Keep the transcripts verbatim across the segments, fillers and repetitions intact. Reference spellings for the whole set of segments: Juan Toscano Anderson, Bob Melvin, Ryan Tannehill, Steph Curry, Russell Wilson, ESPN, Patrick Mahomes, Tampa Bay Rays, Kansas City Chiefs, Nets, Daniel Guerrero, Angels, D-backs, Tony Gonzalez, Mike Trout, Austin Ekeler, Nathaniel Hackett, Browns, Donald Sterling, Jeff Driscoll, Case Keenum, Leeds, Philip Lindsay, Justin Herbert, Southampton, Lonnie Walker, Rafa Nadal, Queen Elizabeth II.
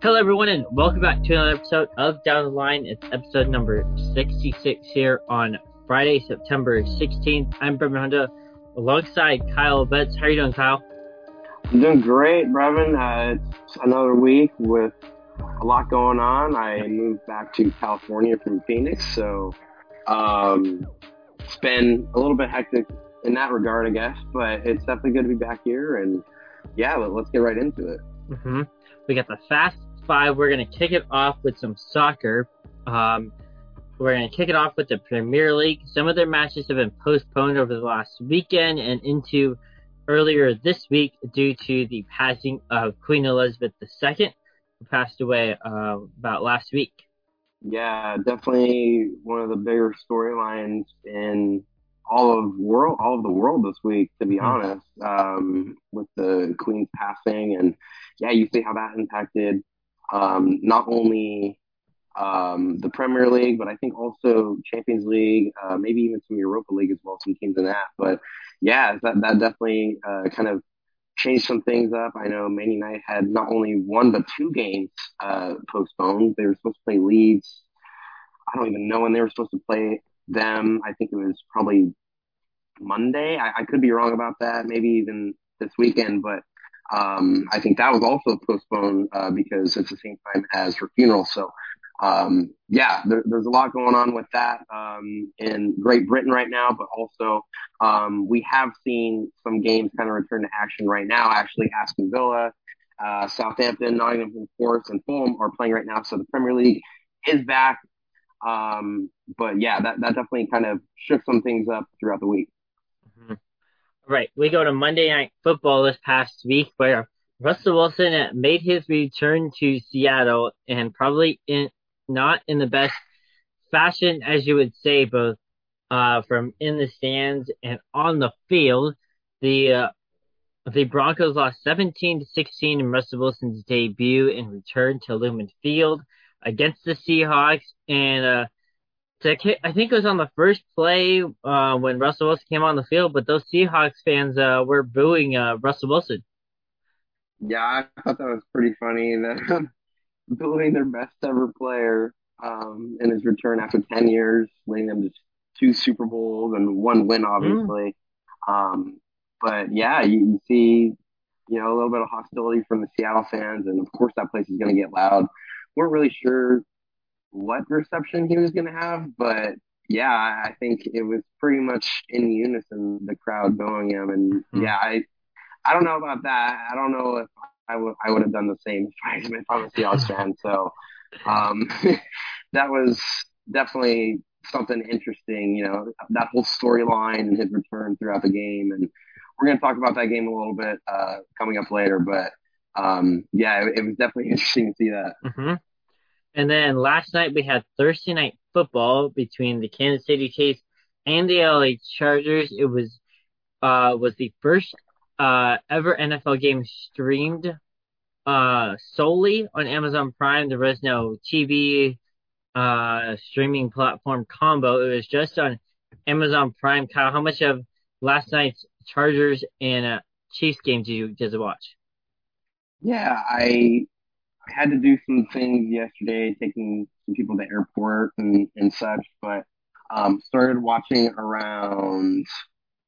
Hello everyone and welcome back to another episode of Down the Line. It's episode number sixty-six here on Friday, September sixteenth. I'm Brevin Honda alongside Kyle Betts. How are you doing, Kyle? I'm doing great, Brevin. Uh, it's another week with a lot going on. I moved back to California from Phoenix, so um, it's been a little bit hectic in that regard, I guess, but it's definitely good to be back here, and yeah, let's get right into it. Mm-hmm. We got the Fast Five. We're going to kick it off with some soccer. Um, we're going to kick it off with the Premier League. Some of their matches have been postponed over the last weekend and into earlier this week due to the passing of Queen Elizabeth the Second, who passed away uh, about last week. Yeah, definitely one of the bigger storylines in all of world, all of the world this week, to be mm-hmm. honest, um, with the Queen's passing. And yeah, you see how that impacted um, not only um, the Premier League, but I think also Champions League, uh, maybe even some Europa League as well, some teams in that. But yeah, that, that definitely uh, kind of changed some things up. I know Man United had not only one, but two games uh, postponed. They were supposed to play Leeds. I don't even know when they were supposed to play them. I think it was probably Monday. I, I could be wrong about that, maybe even this weekend, but Um, I think that was also postponed uh, because it's the same time as her funeral. So, um, yeah, there, there's a lot going on with that um, in Great Britain right now. But also, um, we have seen some games kind of return to action right now. Actually, Aston Villa, uh, Southampton, Nottingham Forest, and Fulham are playing right now. So the Premier League is back. Um, but, yeah, that, that definitely kind of shook some things up throughout the week. Right, we go to Monday Night Football this past week where Russell Wilson made his return to Seattle and probably in, not in the best fashion, as you would say, both uh, from in the stands and on the field. The uh, the Broncos lost seventeen to sixteen in Russell Wilson's debut and return to Lumen Field against the Seahawks. And uh I think it was on the first play uh, when Russell Wilson came on the field, but those Seahawks fans uh, were booing uh, Russell Wilson. Yeah, I thought that was pretty funny, that booing their best ever player um, in his return after ten years, leading them to two Super Bowls and one win, obviously. Mm. Um, but, yeah, you can see you know, a little bit of hostility from the Seattle fans, and, of course, that place is going to get loud. Weren't really sure what reception he was going to have, but yeah, I think it was pretty much in unison, the crowd booing him. And yeah, I I don't know about that. I don't know if I would I would have done the same if I was a Seahawks fan. So um, that was definitely something interesting, you know, that whole storyline and his return throughout the game. And we're going to talk about that game a little bit uh, coming up later, but um, yeah, it, it was definitely interesting to see that. Mm-hmm. And then last night we had Thursday Night Football between the Kansas City Chiefs and the L A Chargers. It was uh, was the first uh, ever N F L game streamed uh, solely on Amazon Prime. There was no T V uh, streaming platform combo. It was just on Amazon Prime. Kyle, how much of last night's Chargers and uh, Chiefs game did you did you watch? Yeah, I... I had to do some things yesterday, taking some people to the airport and, and such, but um, started watching around,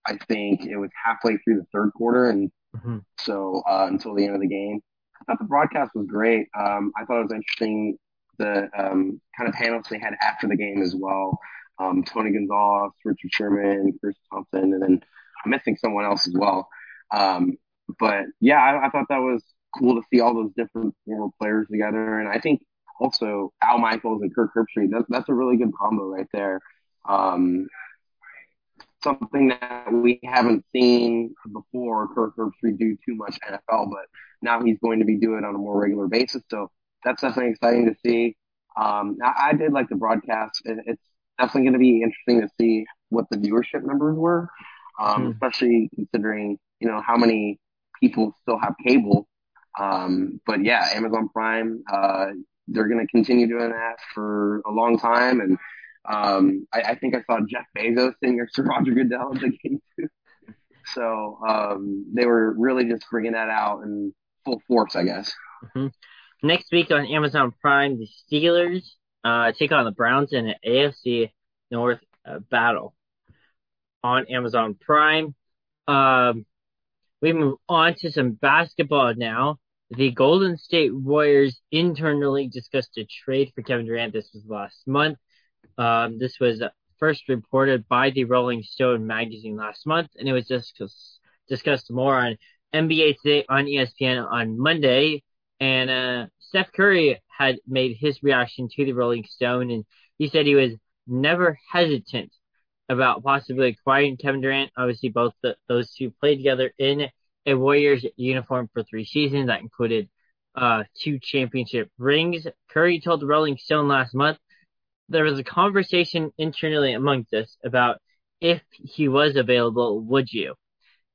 I think it was halfway through the third quarter, and mm-hmm. so uh, until the end of the game. I thought the broadcast was great. Um, I thought it was interesting, the um, kind of panels they had after the game as well. Um, Tony Gonzalez, Richard Sherman, Chris Thompson, and then I'm missing someone else as well. Um, but, yeah, I, I thought that was cool to see all those different former players together. And I think also Al Michaels and Kirk Herbstreit, that, that's a really good combo right there. Um, something that we haven't seen before Kirk Herbstreit do too much N F L, but now he's going to be doing it on a more regular basis. So that's definitely exciting to see. Um, I, I did like the broadcast. It, it's definitely going to be interesting to see what the viewership numbers were, um, mm-hmm. especially considering, you know, how many people still have cable. Um, but yeah, Amazon Prime, uh, they're going to continue doing that for a long time. And, um, I, I think I saw Jeff Bezos sitting next to Roger Goodell at the game too. So, um, they were really just bringing that out in full force, I guess. Mm-hmm. Next week on Amazon Prime, the Steelers uh, take on the Browns in an A F C North uh, battle on Amazon Prime. Um, we move on to some basketball now. The Golden State Warriors internally discussed a trade for Kevin Durant. This was last month. Um, this was first reported by the Rolling Stone magazine last month, and it was discuss- discussed more on N B A Today on E S P N on Monday. And uh, Steph Curry had made his reaction to the Rolling Stone, and he said he was never hesitant about possibly acquiring Kevin Durant. Obviously, both the, those two played together in a Warriors uniform for three seasons. That included uh, two championship rings. Curry told the Rolling Stone last month there was a conversation internally amongst us about if he was available, would you?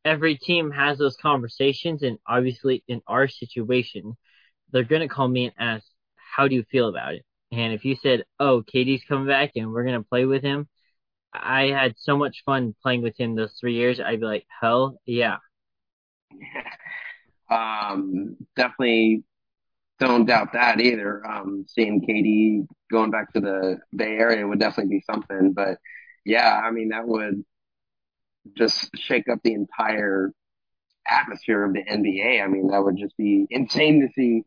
Every team has those conversations, and obviously in our situation, they're going to call me and ask, how do you feel about it? And if you said, oh, K D's coming back and we're going to play with him, I had so much fun playing with him those three years, I'd be like, hell yeah. Um, definitely don't doubt that either. Um, seeing K D going back to the Bay Area would definitely be something. But, yeah, I mean, that would just shake up the entire atmosphere of the N B A. I mean, that would just be insane to see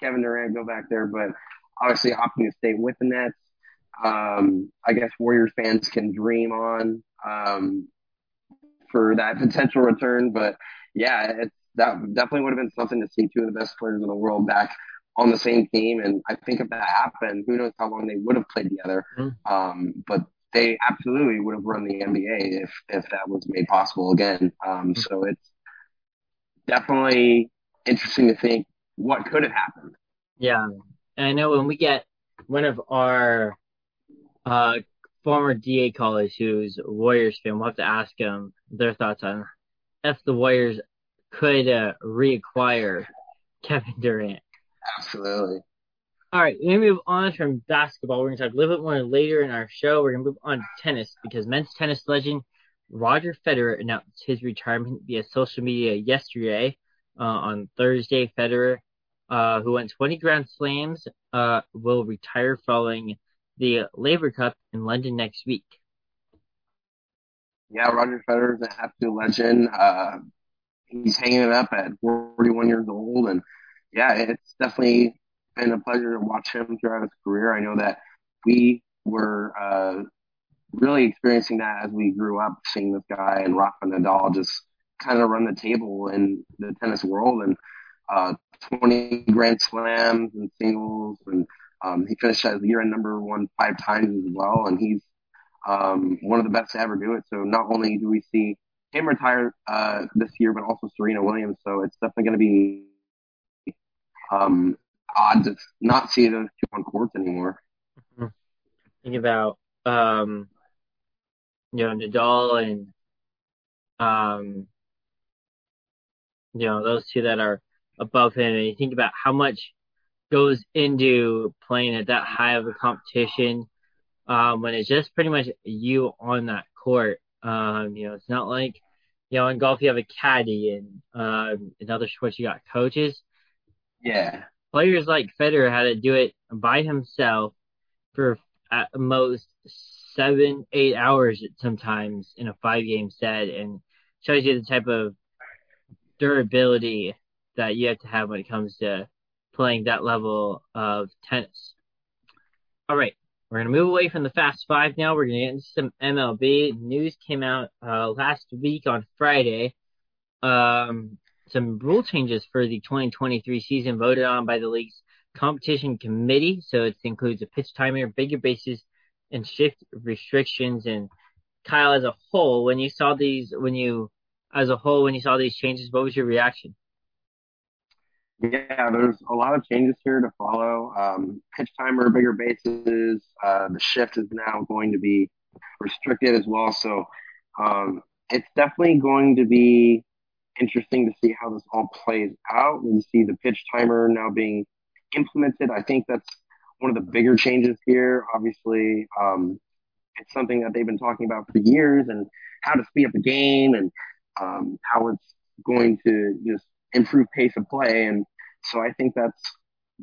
Kevin Durant go back there. But obviously opting to stay with the Nets. Um, I guess Warriors fans can dream on um, for that potential return. But, yeah, it's, that definitely would have been something to see two of the best players in the world back on the same team. And I think if that happened, who knows how long they would have played together. Mm-hmm. Um, but they absolutely would have run the N B A if, if that was made possible again. Um, mm-hmm. So it's definitely interesting to think what could have happened. Yeah. And I know when we get one of our uh, former D A colleagues who's a Warriors fan, we'll have to ask them their thoughts on if the Warriors could uh, reacquire Kevin Durant. Absolutely. All right, we're going to move on from basketball. We're going to talk a little bit more later in our show. We're going to move on to tennis because men's tennis legend Roger Federer announced his retirement via social media yesterday uh, on Thursday. Federer, uh, who won twenty Grand Slams, uh, will retire following the Laver Cup in London next week. Yeah, Roger Federer is an absolute legend. Uh, he's hanging it up at forty-one years old, and yeah, it's definitely been a pleasure to watch him throughout his career. I know that we were uh, really experiencing that as we grew up, seeing this guy and Rafa Nadal just kind of run the table in the tennis world, and uh, twenty Grand Slams and singles, and um, he finished as year-end number one five times as well, and he's um, one of the best to ever do it. So not only do we see him retire uh, this year, but also Serena Williams, so it's definitely going to be um, odd to not see those two on courts anymore. Mm-hmm. Think about, um, you know, Nadal and, um, you know, those two that are above him, and you think about how much goes into playing at that high of a competition um, when it's just pretty much you on that court. Um, you know, it's not like, you know, in golf you have a caddy, and um, in other sports you got coaches. Yeah. Players like Federer had to do it by himself for at most seven, eight hours sometimes in a five-game set, and shows you the type of durability that you have to have when it comes to playing that level of tennis. All right, we're going to move away from the Fast Five now. We're going to get into some M L B. News came out uh, last week on Friday. Um... Some rule changes for the twenty twenty-three season voted on by the league's competition committee. So it includes a pitch timer, bigger bases, and shift restrictions. And Kyle, as a whole, when you saw these, when you, as a whole, when you saw these changes, what was your reaction? Yeah, there's a lot of changes here to follow. Um, pitch timer, bigger bases, uh, the shift is now going to be restricted as well. So um, it's definitely going to be interesting to see how this all plays out. We see the pitch timer now being implemented. I think that's one of the bigger changes here. Obviously, um, it's something that they've been talking about for years, and how to speed up the game, and um, how it's going to just improve pace of play. And so I think that's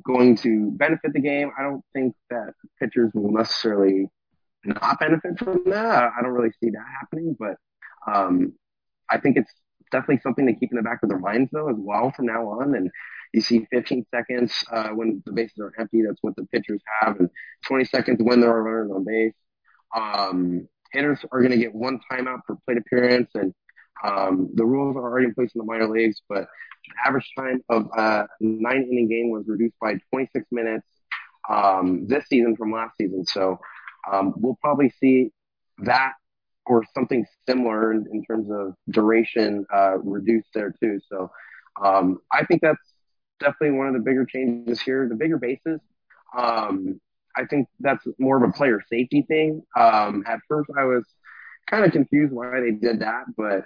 going to benefit the game. I don't think that pitchers will necessarily not benefit from that. I don't really see that happening, but um, I think it's definitely something to keep in the back of their minds, though, as well from now on. And you see fifteen seconds uh, when the bases are empty. That's what the pitchers have. And twenty seconds when there are runners on base. Um, hitters are going to get one timeout for plate appearance. And um, the rules are already in place in the minor leagues. But the average time of a nine-inning game was reduced by twenty-six minutes um, this season from last season. So um, we'll probably see that or something similar in, in terms of duration uh, reduced there too. So um, I think that's definitely one of the bigger changes here. The bigger bases, um, I think that's more of a player safety thing. Um, at first I was kind of confused why they did that, but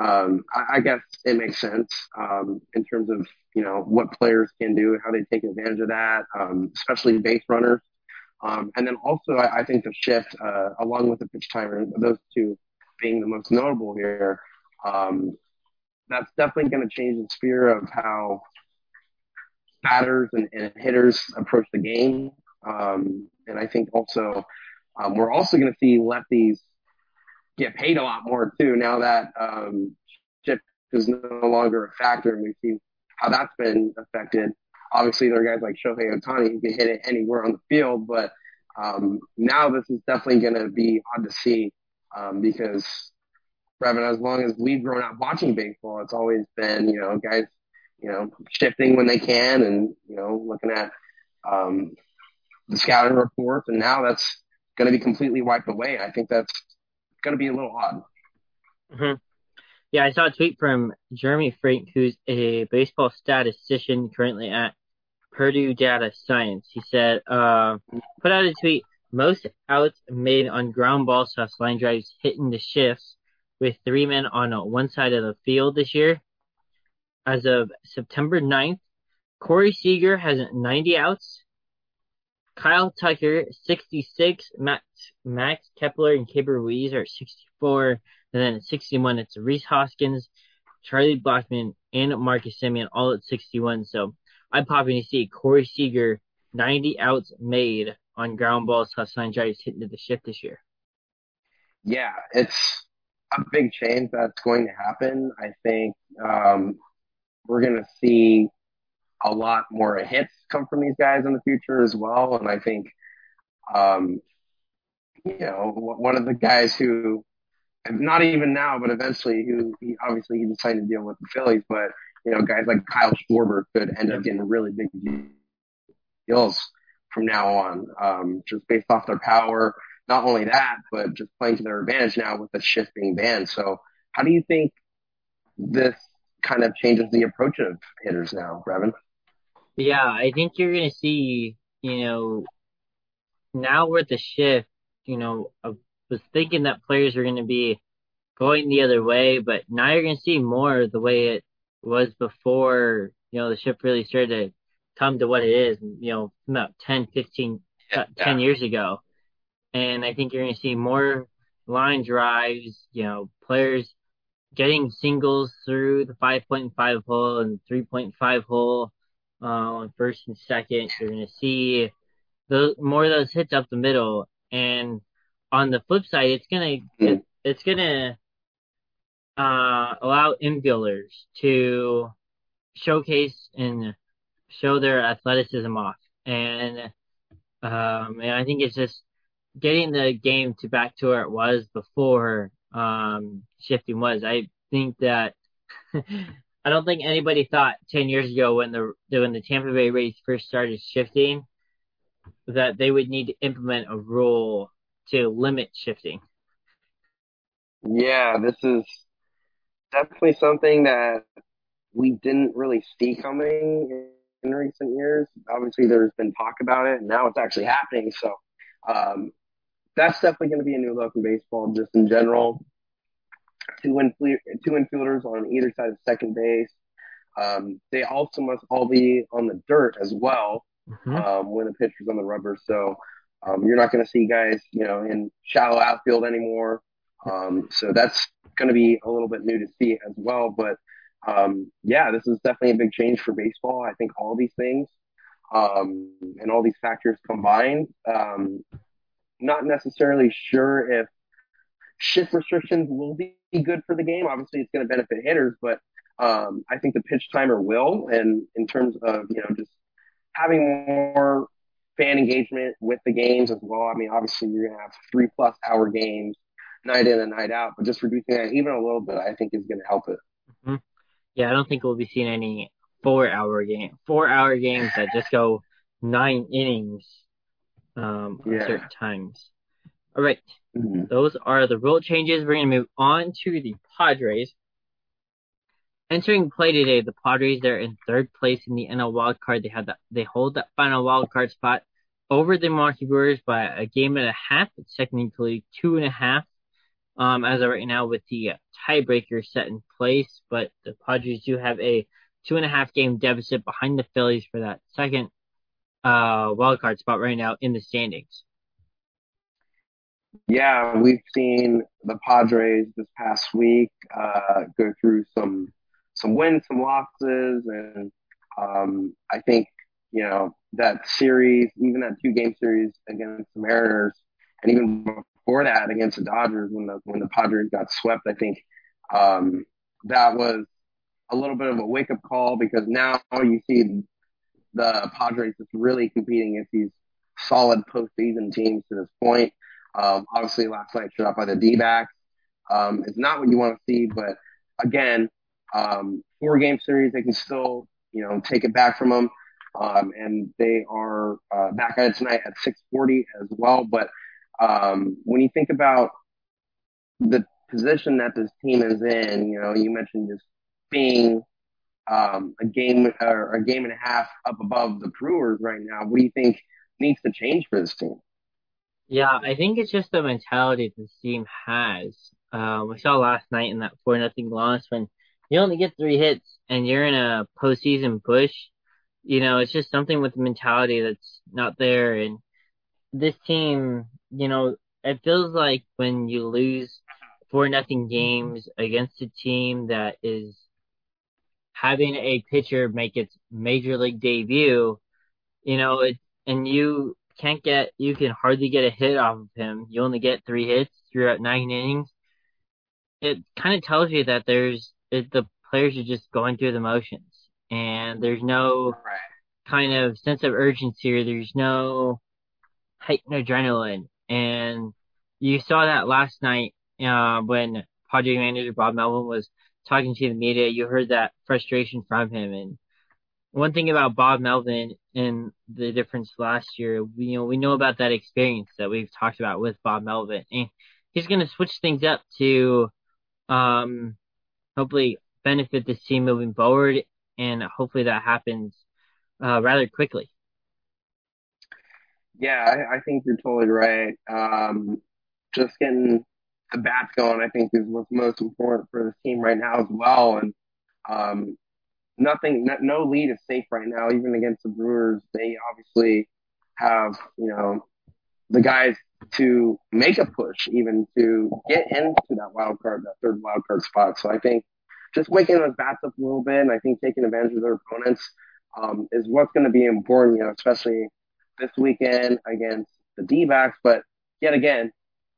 um, I, I guess it makes sense um, in terms of, you know, what players can do and how they take advantage of that, um, especially base runners. Um, and then also, I, I think the shift, uh, along with the pitch timer, those two being the most notable here, um, that's definitely going to change the sphere of how batters and, and hitters approach the game. Um, and I think also um, we're also going to see lefties get paid a lot more, too, now that um, shift is no longer a factor, and we've seen how that's been affected. Obviously, there are guys like Shohei Ohtani who can hit it anywhere on the field, but um, now this is definitely going to be odd to see um, because, Brevin, as long as we've grown up watching baseball, it's always been, you know, guys, you know, shifting when they can and, you know, looking at um, the scouting reports, and now that's going to be completely wiped away. I think that's going to be a little odd. Mm-hmm. Yeah, I saw a tweet from Jeremy Frank, who's a baseball statistician currently at Purdue Data Science. He said, uh, put out a tweet, most outs made on ground ball slash line drives hitting the shifts with three men on one side of the field this year. As of September ninth, Corey Seager has ninety outs. Kyle Tucker, sixty-six. Max, Max Kepler and Kiber Ruiz are sixty-four. And then at sixty-one, it's Reese Hoskins, Charlie Blackman, and Marcus Semien, all at sixty-one. So I'm popping to see Corey Seager, ninety outs made on ground balls, slash line drives hitting to the shift this year. Yeah, it's a big change that's going to happen. I think um, we're going to see a lot more hits come from these guys in the future as well. And I think, um, you know, one of the guys who, not even now, but eventually, he, he obviously he decided to deal with the Phillies. But you know, guys like Kyle Schwarber could end up getting really big deals from now on, um, just based off their power. Not only that, but just playing to their advantage now with the shift being banned. So, how do you think this kind of changes the approach of hitters now, Brevin? Yeah, I think you're going to see, you know, now with the shift, you know, a was thinking that players were going to be going the other way, but now you're going to see more the way it was before, you know, the shift really started to come to what it is, you know, about ten, fifteen, yeah, ten yeah. years ago. And I think you're going to see more line drives, you know, players getting singles through the five point five hole and three point five hole uh, on first and second. You're going to see those, more of those hits up the middle. And on the flip side, it's gonna it, it's gonna uh, allow infielders to showcase and show their athleticism off, and um, and I think it's just getting the game to back to where it was before um, shifting was. I think that I don't think anybody thought ten years ago when the when the Tampa Bay Rays first started shifting that they would need to implement a rule to limit shifting. Yeah, this is definitely something that we didn't really see coming in recent years. Obviously, there's been talk about it, and now it's actually happening. So um, that's definitely going to be a new look in baseball, just in general. Two, infle- two infielders on either side of second base. Um, they also must all be on the dirt as well mm-hmm. um, when the pitcher's on the rubber. So Um, you're not going to see guys, you know, in shallow outfield anymore. Um, so that's going to be a little bit new to see as well. But, um, yeah, this is definitely a big change for baseball. I think all these things um, and all these factors combined. Um, not necessarily sure if shift restrictions will be good for the game. Obviously, it's going to benefit hitters, but um, I think the pitch timer will. And in terms of, you know, just having more fan engagement with the games as well. I mean, obviously, you're going to have three plus hour games night in and night out, but just reducing that even a little bit, I think, is going to help it. Mm-hmm. Yeah, I don't think we'll be seeing any four hour game, four hour games that just go nine innings um, yeah. at certain times. All right, mm-hmm. Those are the rule changes. We're going to move on to the Padres. Entering play today, the Padres, they're in third place in the N L wild card. They have that, they hold that final wild card spot over the Milwaukee Brewers by a game and a half. It's technically two and a half um, as of right now with the tiebreaker set in place. But the Padres do have a two and a half game deficit behind the Phillies for that second uh, wild card spot right now in the standings. Yeah, we've seen the Padres this past week uh, go through some. some wins, some losses, and um, I think, you know, that series, even that two-game series against the Mariners, and even before that against the Dodgers when the when the Padres got swept, I think um, that was a little bit of a wake-up call because now you see the Padres just really competing against these solid postseason teams to this point. Um, obviously, last night shut out by the D-backs. Um, it's not what you want to see, but again, Um, four game series, they can still, you know, take it back from them. Um, and they are uh, back at it tonight at six forty as well. But um, when you think about the position that this team is in, you know, you mentioned just being um, a game or a game and a half up above the Brewers right now. What do you think needs to change for this team? Yeah, I think it's just the mentality this team has. Uh, we saw last night in that four nothing loss when you only get three hits, and you're in a postseason push. You know, it's just something with the mentality that's not there. And this team, you know, it feels like when you lose four nothing games against a team that is having a pitcher make its major league debut, you know, it, and you can't get, you can hardly get a hit off of him. You only get three hits throughout nine innings. It kind of tells you that there's, It, the players are just going through the motions, and there's no kind of sense of urgency, or there's no heightened adrenaline. And you saw that last night uh, when Padre manager Bob Melvin was talking to the media. You heard that frustration from him. And one thing about Bob Melvin and the difference last year, we, you know, we know about that experience that we've talked about with Bob Melvin, and he's going to switch things up to um. hopefully benefit this team moving forward, and hopefully that happens uh, rather quickly. Yeah, I, I think you're totally right. Um, just getting the bats going, I think, is what's most important for this team right now as well. And um, nothing, no, no lead is safe right now, even against the Brewers. They obviously have, you know, the guys to make a push, even to get into that wild card, that third wild card spot. So I think just waking those bats up a little bit, and I think taking advantage of their opponents um, is what's going to be important, you know, especially this weekend against the D-backs. But yet again,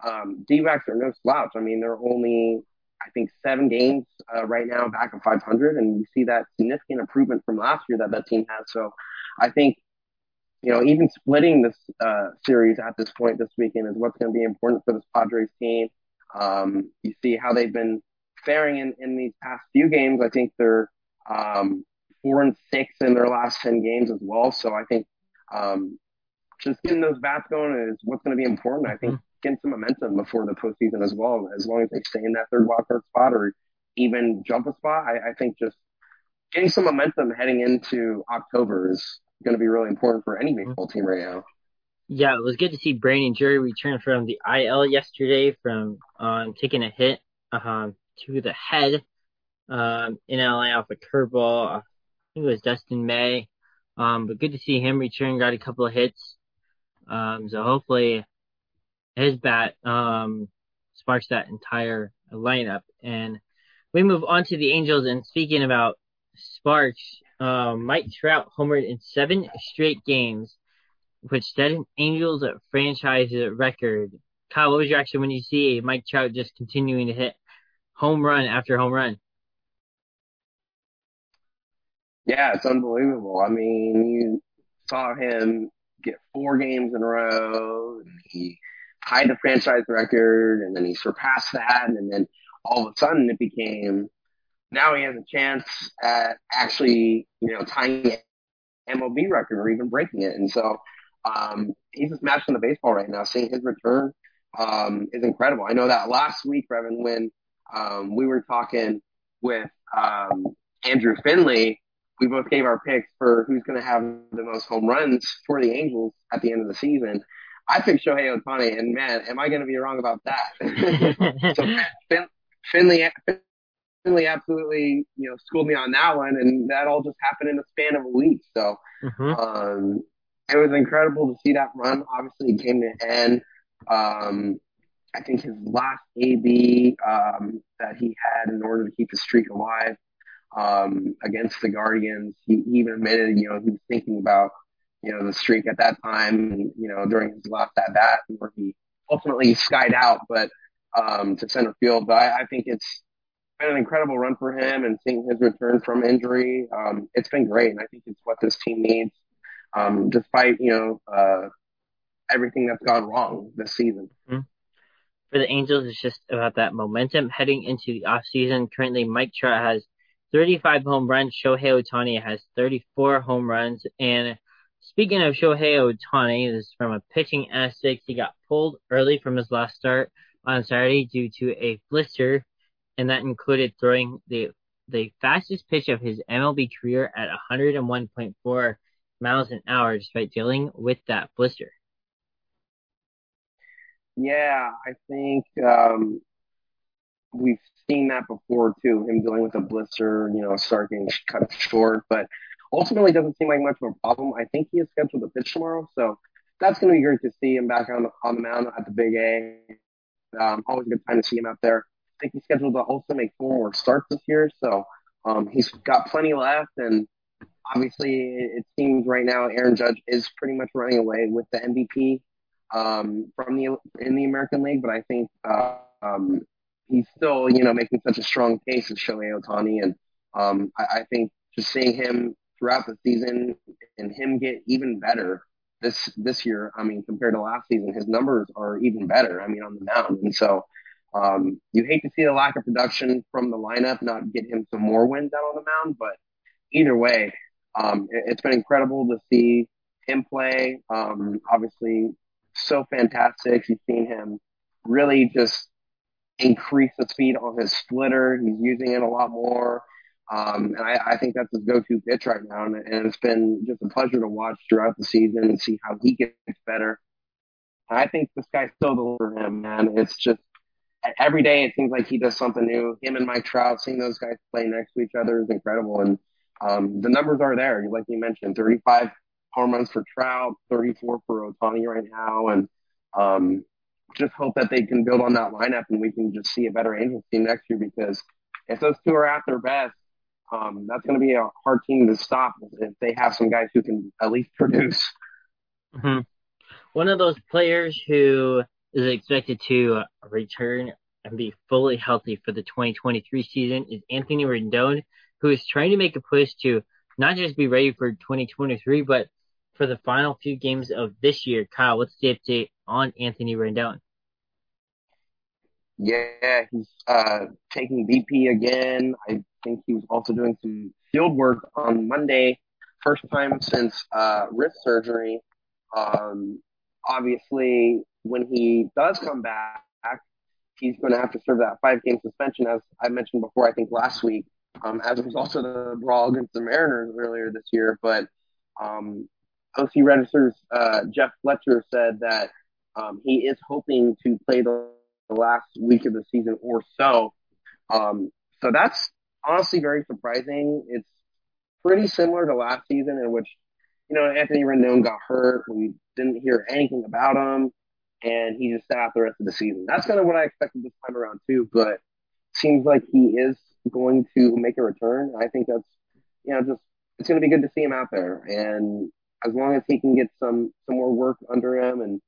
um, D-backs are no slouch. I mean, they're only, I think, seven games uh, right now back at five hundred, and you see that significant improvement from last year that that team has. So I think, you know, even splitting this uh, series at this point this weekend is what's going to be important for this Padres team. Um, you see how they've been faring in, in these past few games. I think they're um, four and six in their last ten games as well. So I think um, just getting those bats going is what's going to be important. I think getting some momentum before the postseason as well, as long as they stay in that third wild card spot or even jump a spot. I, I think just getting some momentum heading into October is going to be really important for any baseball team right now. Yeah, it was good to see Brandon Drury return from the I L yesterday from um, taking a hit um, to the head um, in L A off a curveball. I think it was Dustin May. Um, but good to see him return, got a couple of hits. Um, so hopefully his bat um, sparks that entire lineup. And we move on to the Angels. And speaking about sparks, uh, Mike Trout homered in seven straight games, which set an Angels franchise record. Kyle, what was your reaction when you see Mike Trout just continuing to hit home run after home run? Yeah, it's unbelievable. I mean, you saw him get four games in a row, and he tied the franchise record, and then he surpassed that, and then all of a sudden it became, now he has a chance at actually, you know, tying the M L B record or even breaking it. And so um, he's just matching the baseball right now. Seeing his return um, is incredible. I know that last week, Brevin, when um, we were talking with um, Andrew Finley, we both gave our picks for who's going to have the most home runs for the Angels at the end of the season. I picked Shohei Ohtani, and man, am I going to be wrong about that? so fin- Finley, Finley absolutely, you know, schooled me on that one, and that all just happened in the span of a week. So mm-hmm. um, it was incredible to see that run. Obviously, it came to an end. Um, I think his last A B um, that he had in order to keep his streak alive. Um, against the Guardians, he even admitted, you know, he was thinking about, you know, the streak at that time, and, you know, during his last at bat, where he ultimately skied out, but um, to center field. But I, I think it's been an incredible run for him, and seeing his return from injury, um, it's been great, and I think it's what this team needs, um, despite, you know, uh, everything that's gone wrong this season. Mm-hmm. For the Angels, it's just about that momentum heading into the offseason. Currently, Mike Trout has thirty-five home runs. Shohei Ohtani has thirty-four home runs. And speaking of Shohei Ohtani, this is from a pitching asterisk. He got pulled early from his last start on Saturday due to a blister, and that included throwing the the fastest pitch of his M L B career at one oh one point four miles an hour, despite dealing with that blister. Yeah, I think um, we've seen that before too, him dealing with a blister, you know, start getting cut short, but ultimately doesn't seem like much of a problem. I think he is scheduled to pitch tomorrow, so that's going to be great to see him back on the, on the mound at the Big A. Um, always a good time to see him out there. I think he's scheduled to also make four more starts this year, so um, he's got plenty left, and obviously it seems right now Aaron Judge is pretty much running away with the M V P um, from the in the American League, but I think uh, um he's still, you know, making such a strong case as Shohei Ohtani. And um, I, I think just seeing him throughout the season and him get even better this this year, I mean, compared to last season, his numbers are even better, I mean, on the mound. And so um, you hate to see the lack of production from the lineup not get him some more wins out on the mound. But either way, um, it, it's been incredible to see him play. Um, obviously, so fantastic. You've seen him really just increase the speed on his splitter. He's using it a lot more. Um, and I, I think that's his go-to pitch right now. And, and it's been just a pleasure to watch throughout the season and see how he gets better. I think this guy's still delivering for him, man. It's just every day it seems like he does something new. Him and Mike Trout, seeing those guys play next to each other is incredible. And um, the numbers are there. Like you mentioned, thirty-five home runs for Trout, thirty-four for Ohtani right now. And, um, just hope that they can build on that lineup and we can just see a better Angels team next year, because if those two are at their best, um, that's going to be a hard team to stop if they have some guys who can at least produce. Mm-hmm. One of those players who is expected to return and be fully healthy for the twenty twenty-three season is Anthony Rendon, who is trying to make a push to not just be ready for twenty twenty-three, but for the final few games of this year. Kyle, what's the update on Anthony Rendon? Yeah, he's uh, taking B P again. I think he was also doing some field work on Monday, first time since uh, wrist surgery. Um, obviously, when he does come back, he's going to have to serve that five-game suspension, as I mentioned before, I think last week, um, as a result of the brawl against the Mariners earlier this year. But um, O C Register's uh, Jeff Fletcher said that um, he is hoping to play the, the last week of the season or so. Um, so that's honestly very surprising. It's pretty similar to last season in which, you know, Anthony Rendon got hurt. We didn't hear anything about him, and he just sat out the rest of the season. That's kind of what I expected this time around too, but seems like he is going to make a return. I think that's, you know, just it's going to be good to see him out there. And as long as he can get some, some more work under him and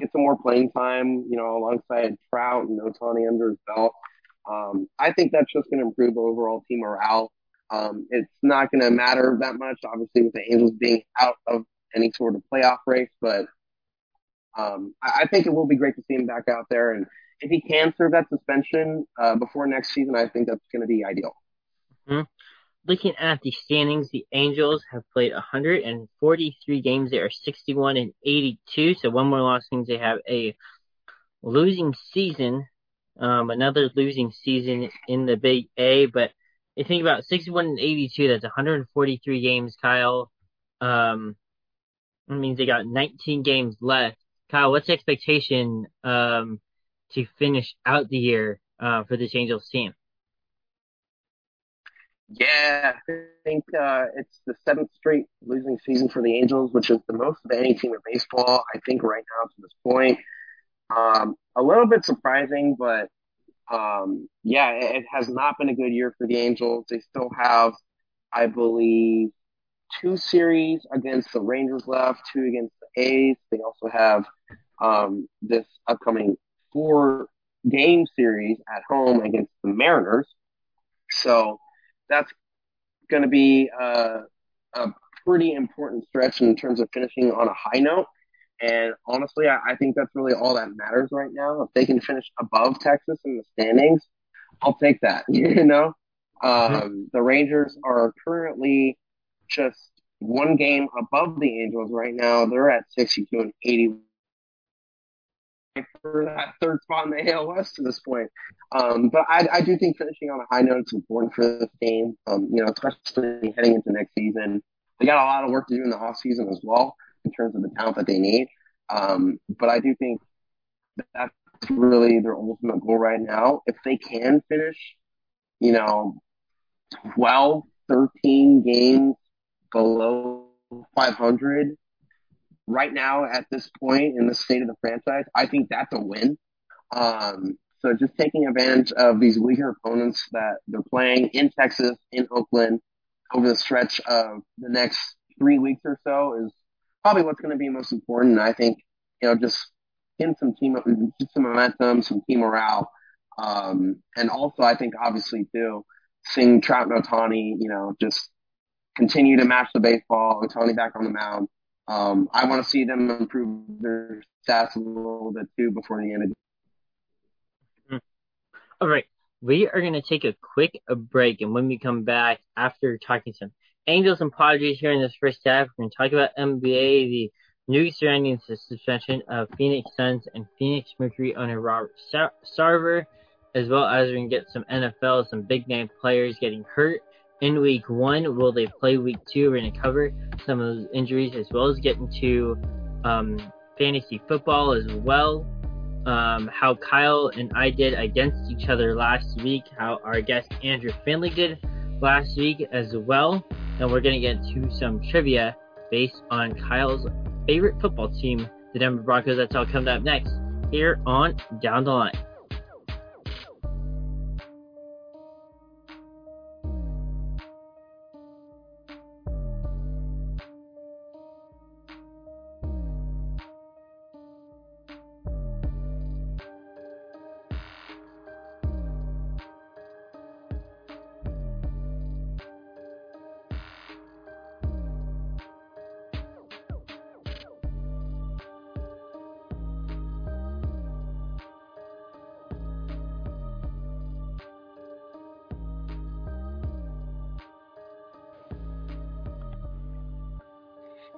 get some more playing time, you know, alongside Trout and Ohtani under his belt, um, I think that's just going to improve overall team morale. Um, it's not going to matter that much, obviously, with the Angels being out of any sort of playoff race, but um, I, I think it will be great to see him back out there. And if he can serve that suspension uh, before next season, I think that's going to be ideal. Mm-hmm. Looking at the standings, the Angels have played one hundred forty-three games. They are sixty-one and eighty-two, so one more loss means they have a losing season, um, another losing season in the Big A. But you think about sixty-one and eighty-two, that's one hundred forty-three games, Kyle. Um, that means they got nineteen games left. Kyle, what's the expectation um, to finish out the year uh, for this Angels team? Yeah, I think uh, it's the seventh straight losing season for the Angels, which is the most of any team in baseball, I think, right now to this point. Um, a little bit surprising, but, um, yeah, it, it has not been a good year for the Angels. They still have, I believe, two series against the Rangers left, two against the A's. They also have um, this upcoming four-game series at home against the Mariners. So that's going to be a, a pretty important stretch in terms of finishing on a high note. And honestly, I, I think that's really all that matters right now. If they can finish above Texas in the standings, I'll take that, you know? Um, the Rangers are currently just one game above the Angels right now. They're at sixty-two and eighty for that third spot in the A L West to this point. Um, but I, I do think finishing on a high note is important for this game, um, you know, especially heading into next season. They got a lot of work to do in the offseason as well in terms of the talent that they need. Um, but I do think that's really their ultimate goal right now. If they can finish, you know, twelve, thirteen games below five hundred, right now, at this point in the state of the franchise, I think that's a win. Um, so just taking advantage of these weaker opponents that they're playing in Texas, in Oakland, over the stretch of the next three weeks or so is probably what's going to be most important. And I think, you know, just in some team, just some momentum, some team morale. Um, and also, I think, obviously, too, seeing Trout and Ohtani, you know, just continue to match the baseball, Ohtani back on the mound. Um, I want to see them improve their stats a little bit, too, before the end of the year. All right. We are going to take a quick break, and when we come back, after talking some Angels and Padres here in this first half, we're going to talk about N B A, the news surrounding the suspension of Phoenix Suns and Phoenix Mercury owner Robert Sarver, as well as we're going to get some N F L, some big-name players getting hurt. In week one, will they play week two? We're going to cover some of those injuries as well as get into um, fantasy football as well. Um, how Kyle and I did against each other last week. How our guest Andrew Finley did last week as well. And we're going to get into some trivia based on Kyle's favorite football team, the Denver Broncos. That's all coming up next here on Down the Line.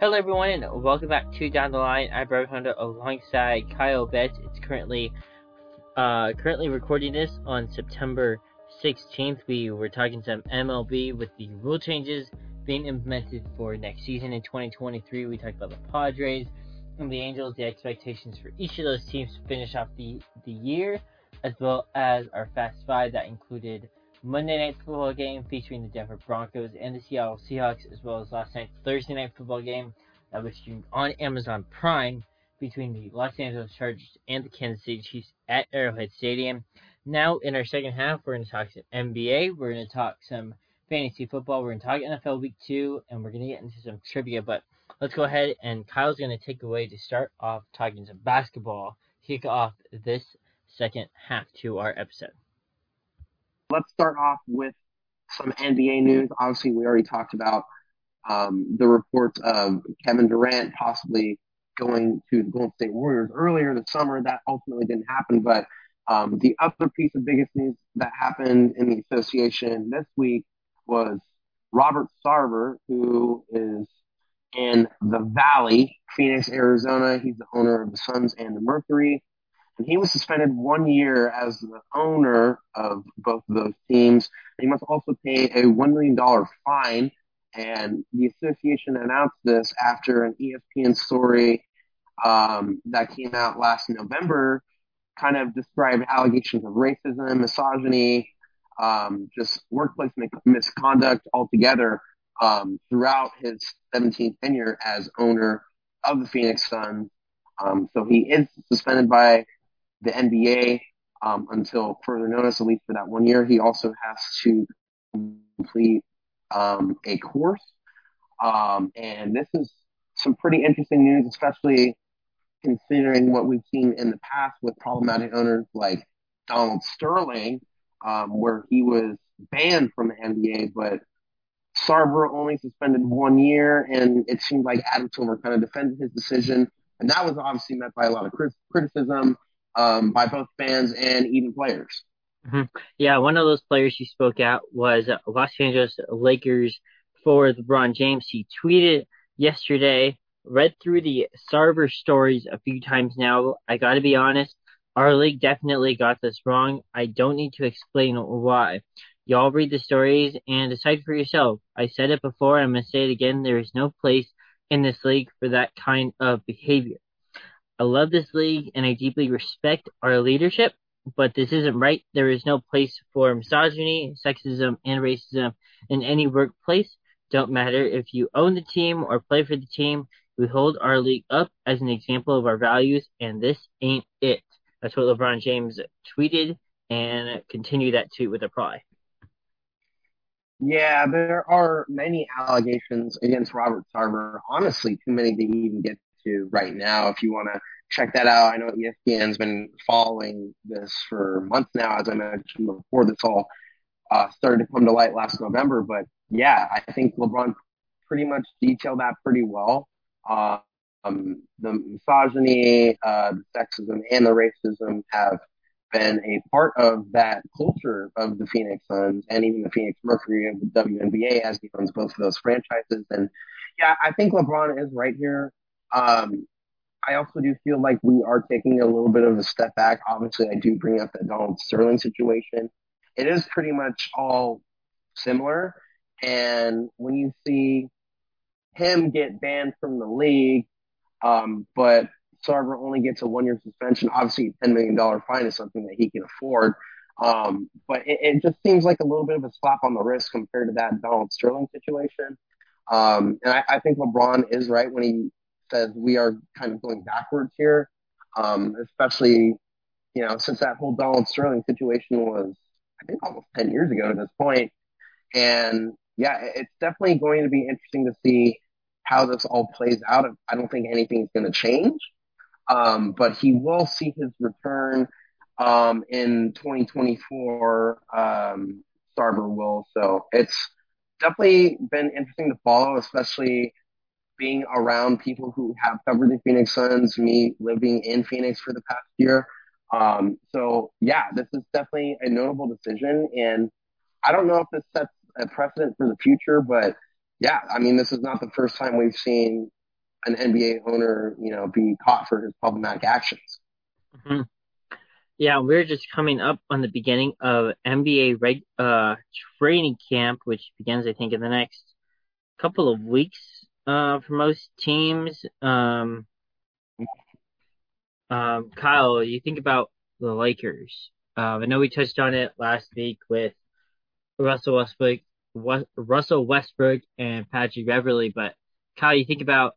Hello everyone and welcome back to Down the Line. I'm Brevin Honda alongside Kyle Betts. It's currently uh, currently recording this on September sixteenth. We were talking some M L B with the rule changes being implemented for next season in twenty twenty-three. We talked about the Padres and the Angels, the expectations for each of those teams to finish off the, the year, as well as our Fast Five that included Monday night's football game featuring the Denver Broncos and the Seattle Seahawks, as well as last night's Thursday night football game that was streamed on Amazon Prime between the Los Angeles Chargers and the Kansas City Chiefs at Arrowhead Stadium. Now, in our second half, we're going to talk some N B A. We're going to talk some fantasy football. We're going to talk N F L week two, and we're going to get into some trivia. But let's go ahead, and Kyle's going to take away to start off talking some basketball, kick off this second half to our episode. Let's start off with some N B A news. Obviously, we already talked about um, the reports of Kevin Durant possibly going to the Golden State Warriors earlier this summer. That ultimately didn't happen, but um, the other piece of biggest news that happened in the association this week was Robert Sarver, who is in the Valley, Phoenix, Arizona. He's the owner of the Suns and the Mercury, and he was suspended one year as the owner of both of those teams. He must also pay a one million dollars fine, and the association announced this after an E S P N story um, that came out last November, kind of described allegations of racism, misogyny, um, just workplace misconduct altogether um, throughout his seventeenth tenure as owner of the Phoenix Suns. Um, so he is suspended by the N B A um, until further notice, at least for that one year. He also has to complete um, a course. Um, and this is some pretty interesting news, especially considering what we've seen in the past with problematic owners like Donald Sterling, um, where he was banned from the N B A, but Sarver only suspended one year, and it seemed like Adam Silver kind of defended his decision. And that was obviously met by a lot of criticism um, by both fans and even players. Mm-hmm. Yeah, one of those players who spoke out was Los Angeles Lakers forward LeBron James. He tweeted yesterday, read through the Sarver stories a few times now. I got to be honest, our league definitely got this wrong. I don't need to explain why. Y'all read the stories and decide for yourself. I said it before, I'm going to say it again. There is no place in this league for that kind of behavior. I love this league and I deeply respect our leadership, but this isn't right. There is no place for misogyny, sexism, and racism in any workplace. Don't matter if you own the team or play for the team. We hold our league up as an example of our values, and this ain't it. That's what LeBron James tweeted, and continue that tweet with a reply. Yeah, there are many allegations against Robert Sarver. Honestly, too many to even get to right now. If you want to check that out, I know E S P N's been following this for months now, as I mentioned before. This all uh, started to come to light last November. But, yeah, I think LeBron pretty much detailed that pretty well. Uh, um, the misogyny, uh, the sexism, and the racism have been a part of that culture of the Phoenix Suns and even the Phoenix Mercury of the W N B A, as he owns both of those franchises. And yeah, I think LeBron is right here. Um, I also do feel like we are taking a little bit of a step back. Obviously, I do bring up the Donald Sterling situation. It is pretty much all similar. And when you see him get banned from the league, um, but Sarver only gets a one-year suspension. Obviously, a ten million dollars fine is something that he can afford. Um, but it, it just seems like a little bit of a slap on the wrist compared to that Donald Sterling situation. Um, and I, I think LeBron is right when he says we are kind of going backwards here, um, especially, you know, since that whole Donald Sterling situation was, I think, almost ten years ago at this point. And, yeah, it, it's definitely going to be interesting to see how this all plays out. I don't think anything's going to change. Um, but he will see his return um, in twenty twenty-four, um, Sarver will. So it's definitely been interesting to follow, especially being around people who have covered the Phoenix Suns, me living in Phoenix for the past year. Um, so, yeah, this is definitely a notable decision. And I don't know if this sets a precedent for the future, but, yeah, I mean, this is not the first time we've seen an N B A owner, you know, be caught for his problematic actions. Mm-hmm. Yeah, we're just coming up on the beginning of N B A reg- uh, training camp, which begins, I think, in the next couple of weeks uh, for most teams. Um, um, Kyle, you think about the Lakers. Uh, I know we touched on it last week with Russell Westbrook, West- Russell Westbrook and Patrick Beverly, but Kyle, you think about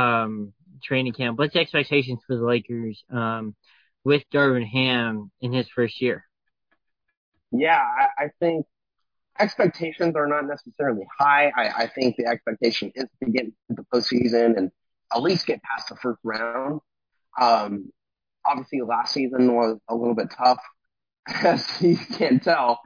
Um, training camp. What's the expectations for the Lakers um, with Darvin Ham in his first year? Yeah, I, I think expectations are not necessarily high. I, I think the expectation is to get into the postseason and at least get past the first round. Um, obviously, last season was a little bit tough, as you can't tell.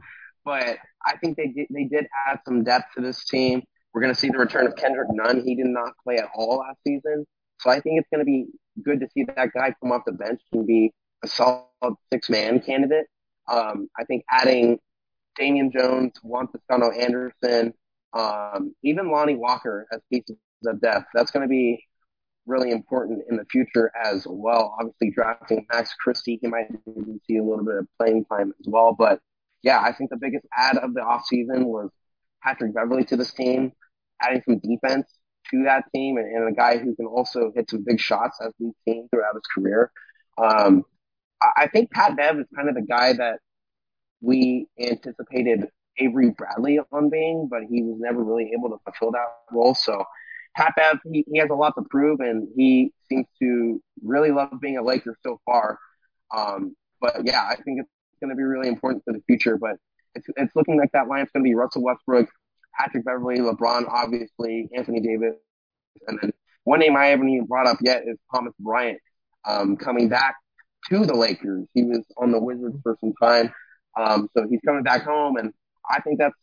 But I think they did, they did add some depth to this team. We're going to see the return of Kendrick Nunn. He did not play at all last season. So I think it's going to be good to see that guy come off the bench and be a solid six-man candidate. Um, I think adding Damian Jones, Juan Toscano Anderson, um, even Lonnie Walker as pieces of depth, that's going to be really important in the future as well. Obviously, drafting Max Christie, he might see a little bit of playing time as well. But, yeah, I think the biggest add of the offseason was Patrick Beverley to this team, adding some defense to that team, and, and a guy who can also hit some big shots as we've seen throughout his career. Um, I, I think Pat Bev is kind of the guy that we anticipated Avery Bradley on being, but he was never really able to fulfill that role. So Pat Bev, he, he has a lot to prove, and he seems to really love being a Laker so far. Um, but, yeah, I think it's going to be really important for the future. But it's, it's looking like that lineup's going to be Russell Westbrook, Patrick Beverley, LeBron, obviously, Anthony Davis. And then one name I haven't even brought up yet is Thomas Bryant um, coming back to the Lakers. He was on the Wizards for some time. Um, so he's coming back home, and I think that's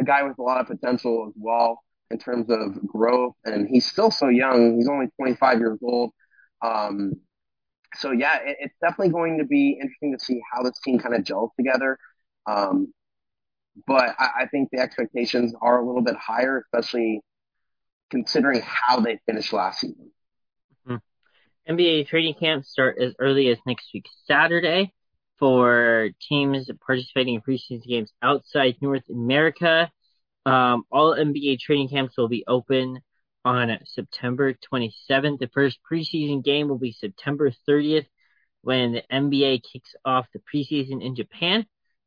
a guy with a lot of potential as well in terms of growth. And he's still so young. He's only twenty-five years old. Um, so, yeah, it, it's definitely going to be interesting to see how this team kind of gels together. Um, but I, I think the expectations are a little bit higher, especially considering how they finished last season. Mm-hmm. N B A training camps start as early as next week Saturday for teams participating in preseason games outside North America. Um, all N B A training camps will be open on September twenty-seventh. The first preseason game will be September thirtieth when the N B A kicks off the preseason in Japan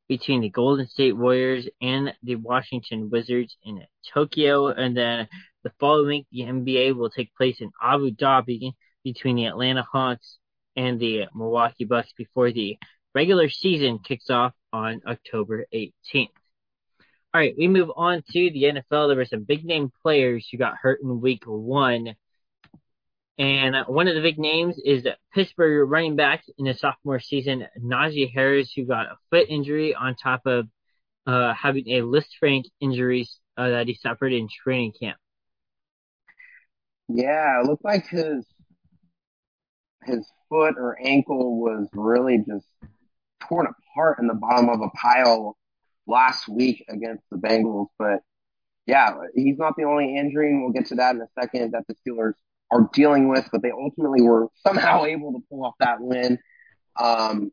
between the Golden State Warriors and the Washington Wizards in Tokyo. And then the following week, the N B A will take place in Abu Dhabi between the Atlanta Hawks and the Milwaukee Bucks before the regular season kicks off on October eighteenth. All right, we move on to the N F L. There were some big-name players who got hurt in week one. And one of the big names is Pittsburgh running back in the sophomore season, Najee Harris, who got a foot injury on top of uh, having a Lisfranc injury uh, that he suffered in training camp. Yeah, it looked like his his foot or ankle was really just torn apart in the bottom of a pile last week against the Bengals. But, yeah, he's not the only injury, and we'll get to that in a second, that the Steelers are dealing with, but they ultimately were somehow able to pull off that win. Um,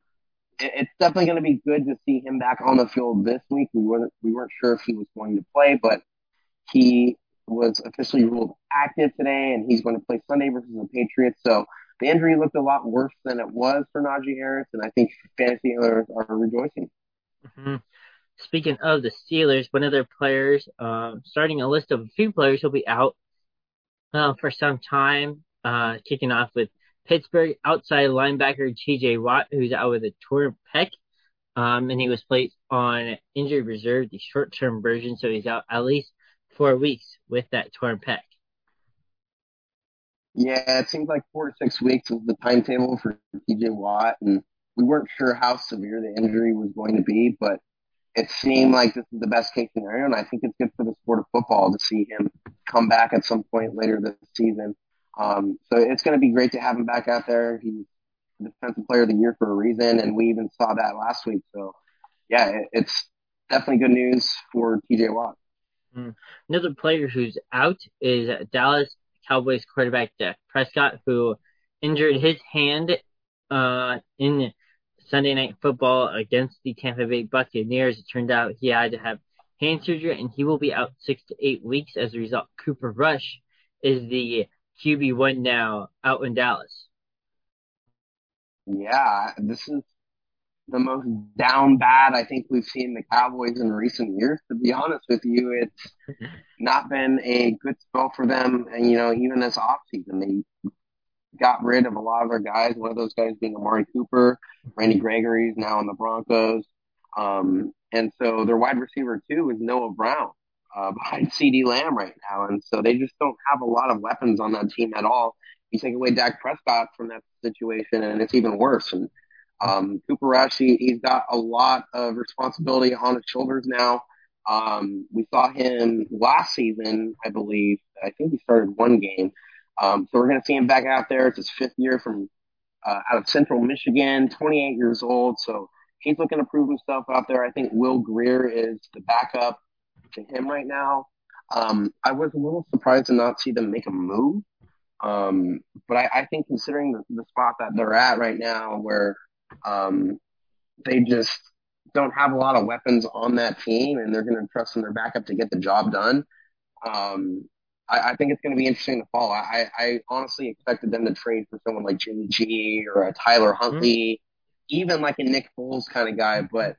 it, it's definitely going to be good to see him back on the field this week. We weren't, we weren't sure if he was going to play, but he was officially ruled active today, and he's going to play Sunday versus the Patriots. So the injury looked a lot worse than it was for Najee Harris, and I think fantasy owners are rejoicing. Mm-hmm. Speaking of the Steelers, one of their players, um, starting a list of a few players who'll be out Uh, for some time, uh, kicking off with Pittsburgh outside linebacker T J Watt, who's out with a torn pec, um, and he was placed on injury reserve, the short-term version, so he's out at least four weeks with that torn pec. Yeah, it seems like four to six weeks is the timetable for T J Watt, and we weren't sure how severe the injury was going to be, but it seemed like this is the best-case scenario, and I think it's good for the sport of football to see him come back at some point later this season. Um, so it's going to be great to have him back out there. He's the defensive player of the year for a reason, and we even saw that last week. So, yeah, it, it's definitely good news for T J Watt. Mm. Another player who's out is Dallas Cowboys quarterback Dak Prescott, who injured his hand uh, in Sunday Night Football against the Tampa Bay Buccaneers. It turned out he had to have hand surgery, and he will be out six to eight weeks. As a result, Cooper Rush is the Q B one now out in Dallas. Yeah, this is the most down bad I think we've seen the Cowboys in recent years, to be honest with you. It's not been a good spell for them, and, you know, even this offseason, they got rid of a lot of their guys, one of those guys being Amari Cooper. Randy Gregory's now in the Broncos. Um, And so their wide receiver two is Noah Brown uh, behind CeeDee Lamb right now. And so they just don't have a lot of weapons on that team at all. You take away Dak Prescott from that situation, and it's even worse. And um, Cooper Rush, he, he's got a lot of responsibility on his shoulders now. Um, we saw him last season, I believe. I think he started one game. Um, so we're going to see him back out there. It's his fifth year from uh, out of Central Michigan, twenty-eight years old. So he's looking to prove himself out there. I think Will Greer is the backup to him right now. Um, I was a little surprised to not see them make a move. Um, but I, I think considering the, the spot that they're at right now where um, they just don't have a lot of weapons on that team and they're going to trust in their backup to get the job done, um, I, I think it's going to be interesting to follow. I, I honestly expected them to trade for someone like Jimmy G or a Tyler Huntley, mm-hmm. even like a Nick Foles kind of guy, but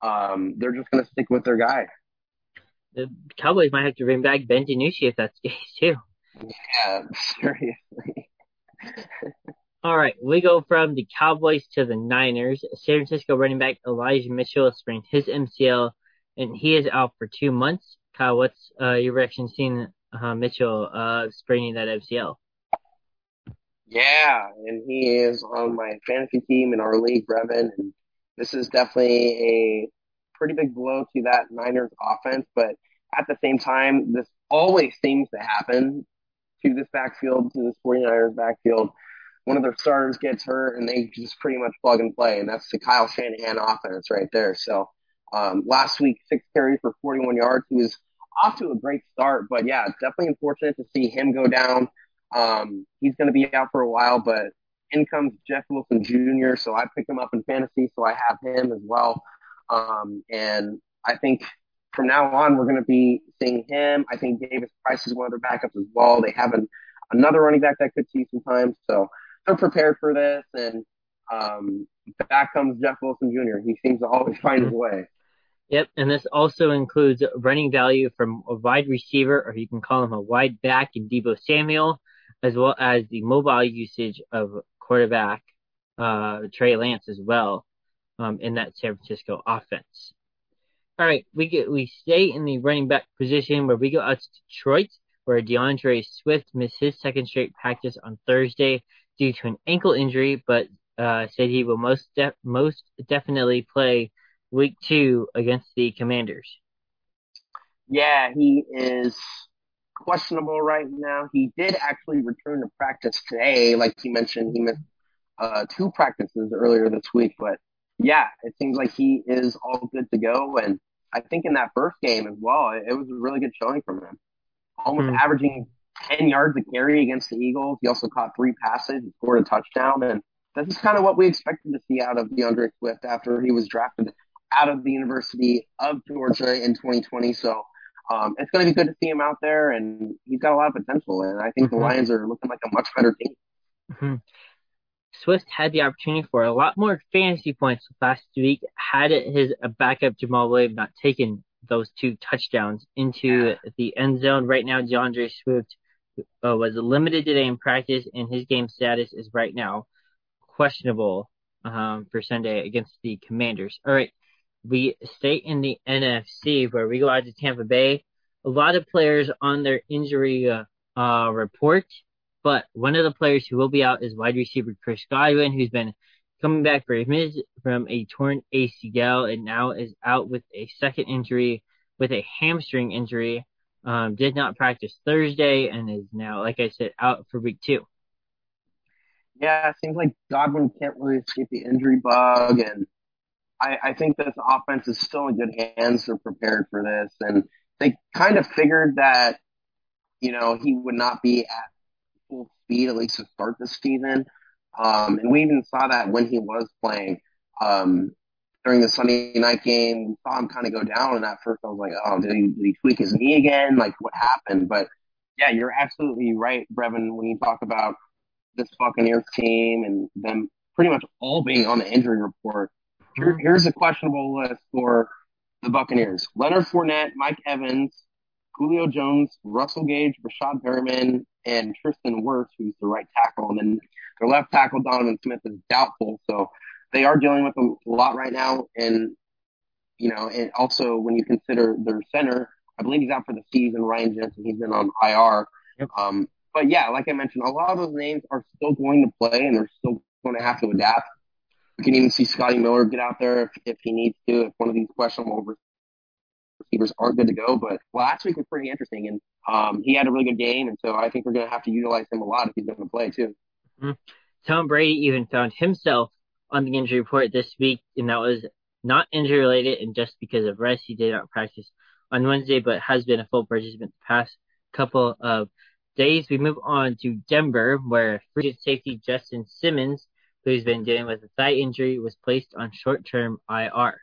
um, they're just going to stick with their guy. The Cowboys might have to bring back Ben DiNucci if that's the case too. Yeah, seriously. All right, we go from the Cowboys to the Niners. San Francisco running back Elijah Mitchell sprained his M C L, and he is out for two months. Kyle, what's uh, your reaction seeing uh, Mitchell uh, spraining that M C L? Yeah, and he is on my fantasy team in our league, Brevin, and this is definitely a pretty big blow to that Niners offense, but at the same time, this always seems to happen to this backfield, to this 49ers backfield. One of their starters gets hurt, and they just pretty much plug and play, and that's the Kyle Shanahan offense right there. So um, last week, six carries for forty-one yards. He was off to a great start, but, yeah, it's definitely unfortunate to see him go down. Um, he's going to be out for a while, but in comes Jeff Wilson Junior, so I picked him up in fantasy, so I have him as well. Um, and I think – from now on, we're going to be seeing him. I think Davis Price is one of their backups as well. They have an, another running back that could see some time. So they're prepared for this. And um, back comes Jeff Wilson Junior He seems to always find his way. Yep, and this also includes running value from a wide receiver, or you can call him a wide back in Deebo Samuel, as well as the mobile usage of quarterback uh, Trey Lance as well um, in that San Francisco offense. All right, we get, we stay in the running back position where we go out to Detroit, where DeAndre Swift missed his second straight practice on Thursday due to an ankle injury, but uh, said he will most de- most definitely play week two against the Commanders. Yeah, he is questionable right now. He did actually return to practice today. Like you mentioned, he missed uh, two practices earlier this week, but yeah, it seems like he is all good to go. And I think in that first game as well, it, it was a really good showing from him. Almost mm-hmm. averaging ten yards a carry against the Eagles. He also caught three passes and scored a touchdown. And this is kind of what we expected to see out of DeAndre Swift after he was drafted out of the University of Georgia in twenty twenty. So um, it's going to be good to see him out there. And he's got a lot of potential. And I think mm-hmm. the Lions are looking like a much better team. Mm-hmm. Swift had the opportunity for a lot more fantasy points last week had his backup Jamal Williams not taken those two touchdowns into yeah. the end zone. Right now, DeAndre Swift uh, was limited today in practice, and his game status is right now questionable um, for Sunday against the Commanders. All right, we stay in the N F C where we go out to Tampa Bay. A lot of players on their injury uh, uh, report. But one of the players who will be out is wide receiver Chris Godwin, who's been coming back for his, from a torn A C L and now is out with a second injury, with a hamstring injury. Um, did not practice Thursday and is now, like I said, out for week two. Yeah, it seems like Godwin can't really escape the injury bug. And I, I think that the offense is still in good hands. They're prepared for this. And they kind of figured that, you know, he would not be at full speed, at least to start this season. Um, and we even saw that when he was playing um, during the Sunday night game. We saw him kind of go down, and at first I was like, oh, did he, did he tweak his knee again? Like, what happened? But, yeah, you're absolutely right, Brevin, when you talk about this Buccaneers team and them pretty much all being on the injury report. Here, here's a questionable list for the Buccaneers. Leonard Fournette, Mike Evans, Julio Jones, Russell Gage, Rashad Perriman, and Tristan Wirfs, who's the right tackle. And then their left tackle, Donovan Smith, is doubtful. So they are dealing with a lot right now. And you know, and also when you consider their center, I believe he's out for the season, Ryan Jensen, he's been on I R. Yep. Um, but, yeah, like I mentioned, a lot of those names are still going to play and they're still going to have to adapt. We can even see Scotty Miller get out there if, if he needs to, if one of these questionable receivers aren't good to go. But last week was pretty interesting, and um, he had a really good game, and so I think we're going to have to utilize him a lot if he's going to play too. Mm-hmm. Tom Brady even found himself on the injury report this week, and that was not injury-related and just because of rest. He did not practice on Wednesday, but has been a full participant the past couple of days. We move on to Denver, where free safety Justin Simmons, who's been dealing with a thigh injury, was placed on short-term I R.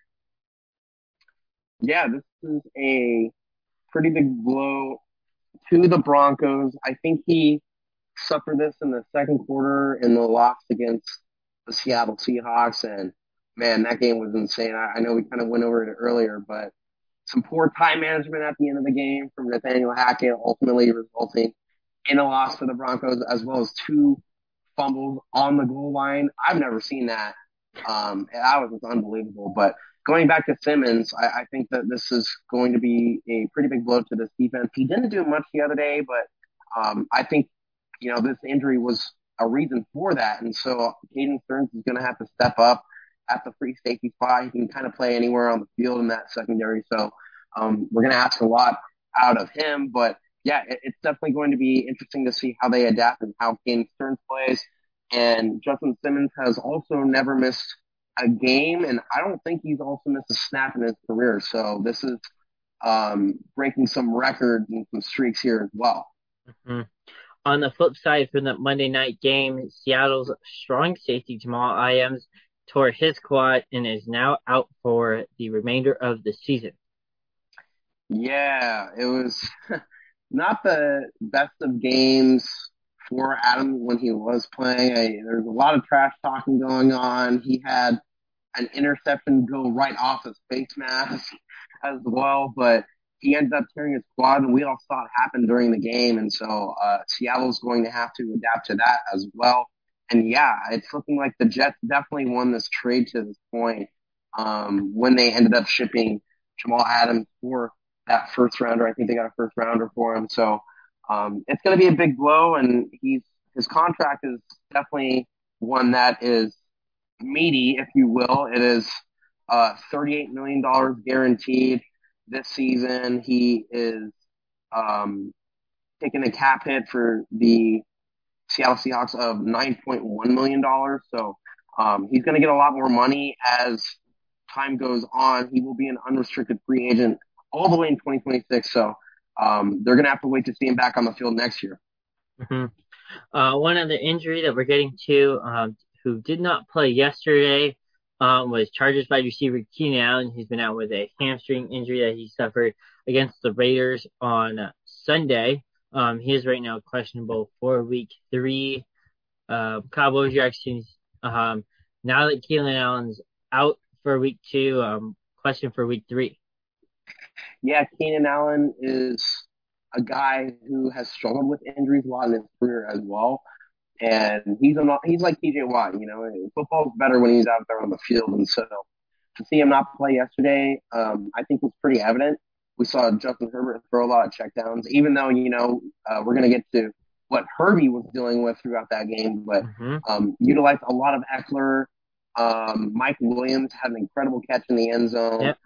Yeah, this is a pretty big blow to the Broncos. I think he suffered this in the second quarter in the loss against the Seattle Seahawks, and, man, that game was insane. I, I know we kind of went over it earlier, but some poor time management at the end of the game from Nathaniel Hackett, ultimately resulting in a loss for the Broncos, as well as two fumbles on the goal line. I've never seen that. Um, that was just unbelievable. But going back to Simmons, I, I think that this is going to be a pretty big blow to this defense. He didn't do much the other day, but um, I think, you know, this injury was a reason for that. And so Caden Stearns is going to have to step up at the free safety spot. He can kind of play anywhere on the field in that secondary. So um, we're going to ask a lot out of him. But, yeah, it, it's definitely going to be interesting to see how they adapt and how Caden Stearns plays. And Justin Simmons has also never missed a game, and I don't think he's also missed a snap in his career. So this is um, breaking some records and some streaks here as well. Mm-hmm. On the flip side, from that Monday night game, Seattle's strong safety Jamal Adams tore his quad and is now out for the remainder of the season. Yeah, it was not the best of games for Adams when he was playing. I, there's a lot of trash talking going on. He had an interception go right off his face mask as well, but he ended up tearing his quad, and we all saw it happen during the game. And so uh, Seattle's going to have to adapt to that as well. And, yeah, it's looking like the Jets definitely won this trade to this point um, when they ended up shipping Jamal Adams for that first-rounder. I think they got a first-rounder for him. So um, it's going to be a big blow, and he's, his contract is definitely one that is meaty, if you will. It is uh, thirty-eight million dollars guaranteed this season. He is um, taking a cap hit for the Seattle Seahawks of nine point one million dollars. So um, he's going to get a lot more money as time goes on. He will be an unrestricted free agent all the way in twenty twenty-six. So um, they're going to have to wait to see him back on the field next year. Mm-hmm. Uh, one other injury that we're getting to um, who did not play yesterday um, was Chargers wide receiver Keenan Allen, who's been out with a hamstring injury that he suffered against the Raiders on uh, Sunday. Um, he is right now questionable for week three. Uh, Kyle Bojackson, um, now that Keenan Allen's out for week two, um, question for week three. Yeah, Keenan Allen is a guy who has struggled with injuries a lot in his career as well. And he's a, he's like T J Watt, you know, football's better when he's out there on the field. And so to see him not play yesterday, um, I think was pretty evident. We saw Justin Herbert throw a lot of checkdowns, even though, you know, uh, we're going to get to what Herbie was dealing with throughout that game. But mm-hmm. um, utilized a lot of Eckler. Um, Mike Williams had an incredible catch in the end zone. Yep.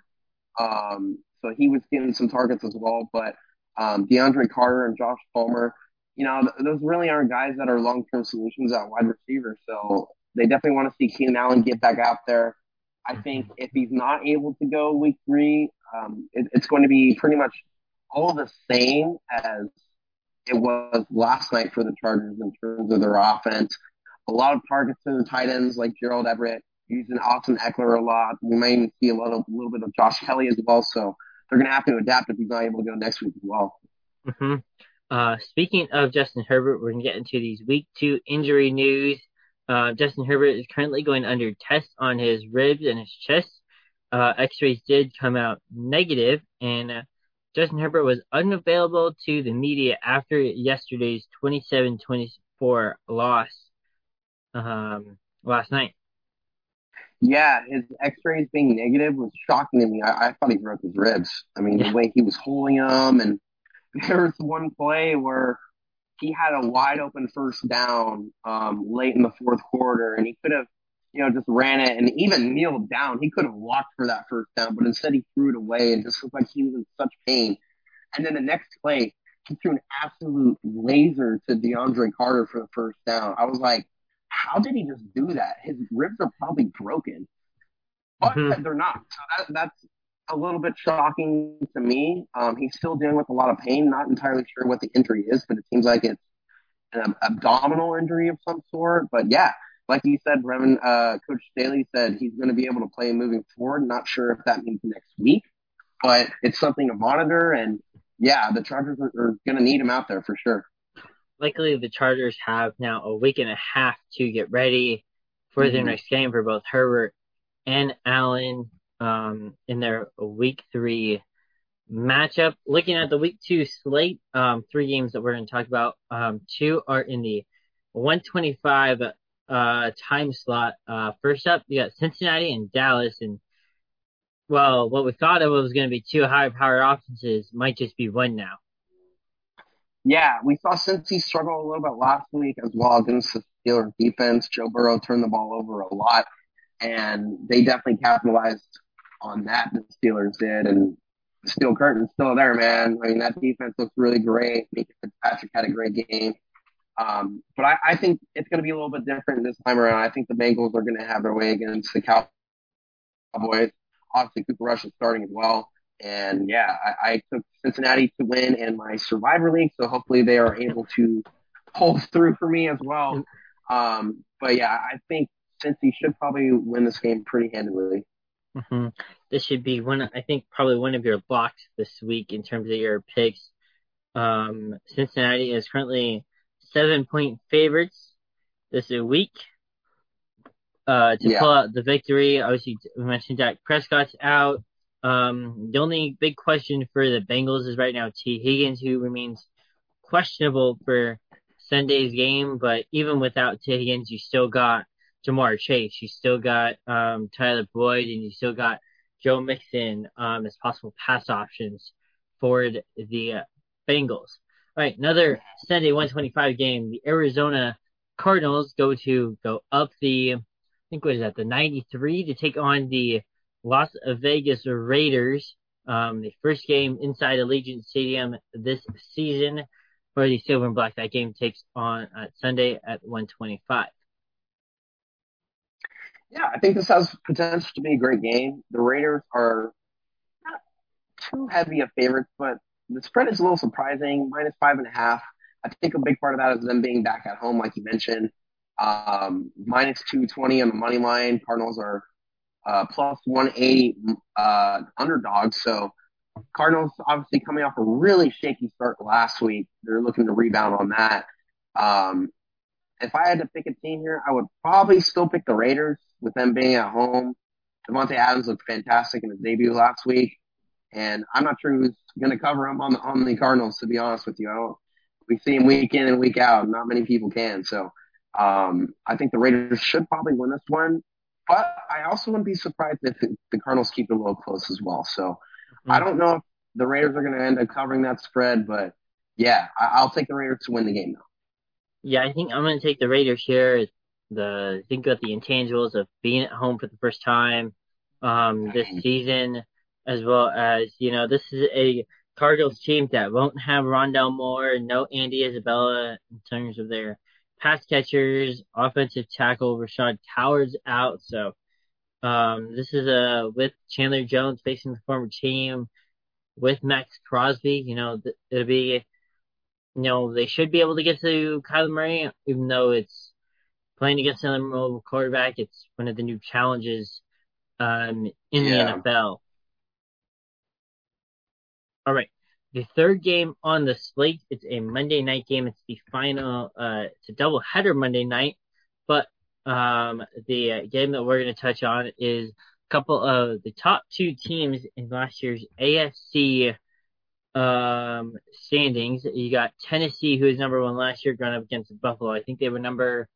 Um, so he was getting some targets as well. But um, DeAndre Carter and Josh Palmer, you know, th- those really aren't guys that are long-term solutions at wide receiver. So they definitely want to see Keenan Allen get back out there. I think if he's not able to go week three, um, it, it's going to be pretty much all the same as it was last night for the Chargers in terms of their offense. A lot of targets to the tight ends like Gerald Everett, using Austin Eckler a lot. We may even see a little, little bit of Josh Kelly as well. So they're going to have to adapt if he's not able to go next week as well. Mm-hmm. Uh, speaking of Justin Herbert, we're going to get into these week two injury news. Uh, Justin Herbert is currently going under tests on his ribs and his chest. Uh, X-rays did come out negative, and uh, Justin Herbert was unavailable to the media after yesterday's twenty-seven twenty-four loss um, last night. Yeah, his x-rays being negative was shocking to me. I, I thought he broke his ribs. I mean, yeah. The way he was holding them, and there was one play where he had a wide-open first down um, late in the fourth quarter, and he could have, you know, just ran it and even kneeled down. He could have walked for that first down, but instead he threw it away and just looked like he was in such pain. And then the next play, he threw an absolute laser to DeAndre Carter for the first down. I was like, how did he just do that? His ribs are probably broken, but mm-hmm. they're not. So that, that's a little bit shocking to me. Um, he's still dealing with a lot of pain. Not entirely sure what the injury is, but it seems like it's an abdominal injury of some sort. But yeah, like you said, Brevin, uh, Coach Staley said he's going to be able to play moving forward. Not sure if that means next week, but it's something to monitor. And yeah, the Chargers are, are going to need him out there for sure. Luckily, the Chargers have now a week and a half to get ready for mm-hmm. their next game for both Herbert and Allen um, in their week three matchup. Looking at the week two slate, um, three games that we're going to talk about, um, two are in the one twenty-five uh, time slot. Uh, first up, you got Cincinnati and Dallas. And, well, what we thought of was going to be two high-powered offenses might just be one now. Yeah, we saw Cincy struggle a little bit last week as well against the Steelers defense. Joe Burrow turned the ball over a lot, and they definitely capitalized on that, the Steelers did. And the steel curtain's still there, man. I mean, that defense looks really great. Mika Fitzpatrick had a great game. Um, but I, I think it's going to be a little bit different this time around. I think the Bengals are going to have their way against the Cowboys. Obviously, Cooper Rush is starting as well. And, yeah, I, I took Cincinnati to win in my Survivor League, so hopefully they are able to pull through for me as well. Um, but, yeah, I think Cincy should probably win this game pretty handily. Mm-hmm. This should be, one. I think, probably one of your blocks this week in terms of your picks. Um, Cincinnati is currently seven-point favorites this week uh, to yeah. pull out the victory. Obviously, we mentioned Dak Prescott's out. Um, the only big question for the Bengals is right now T. Higgins, who remains questionable for Sunday's game. But even without T. Higgins, you still got Jamar Chase. You still got um, Tyler Boyd, and you still got Joe Mixon um, as possible pass options for the uh, Bengals. All right, another Sunday one twenty-five game. The Arizona Cardinals go to go up the, I think what is that, the ninety-three to take on the Las Vegas Raiders, um, the first game inside Allegiant Stadium this season for the Silver and Black. That game takes on uh, Sunday at one twenty-five. Yeah, I think this has potential to be a great game. The Raiders are not too heavy of favorites, but the spread is a little surprising, minus five and a half. I think a big part of that is them being back at home, like you mentioned. Um, minus two twenty on the money line. Cardinals are Uh, plus one eighty uh, underdog. So Cardinals obviously coming off a really shaky start last week. They're looking to rebound on that. Um, if I had to pick a team here, I would probably still pick the Raiders with them being at home. Devontae Adams looked fantastic in his debut last week. And I'm not sure who's going to cover him on the, on the Cardinals, to be honest with you. I don't, we see him week in and week out. Not many people can. So um, I think the Raiders should probably win this one. But I also wouldn't be surprised if the Cardinals keep it a little close as well. So mm-hmm. I don't know if the Raiders are going to end up covering that spread, but, yeah, I'll take the Raiders to win the game now. Yeah, I think I'm going to take the Raiders here. The think about the intangibles of being at home for the first time um, this season, as well as, you know, this is a Cardinals team that won't have Rondell Moore, no Andy Isabella in terms of their – pass catchers, offensive tackle, Rashad Howard's out. So um, this is a, with Chandler Jones facing the former team, with Max Crosby, you know, th- it'll be, you know, they should be able to get to Kyler Murray, even though it's playing against another mobile quarterback. It's one of the new challenges um, in yeah. the N F L. All right. The third game on the slate, it's a Monday night game. It's the final, uh, it's a doubleheader Monday night. But um, the uh, game that we're going to touch on is a couple of the top two teams in last year's A F C um, standings. You got Tennessee, who was number one last year, going up against Buffalo. I think they were number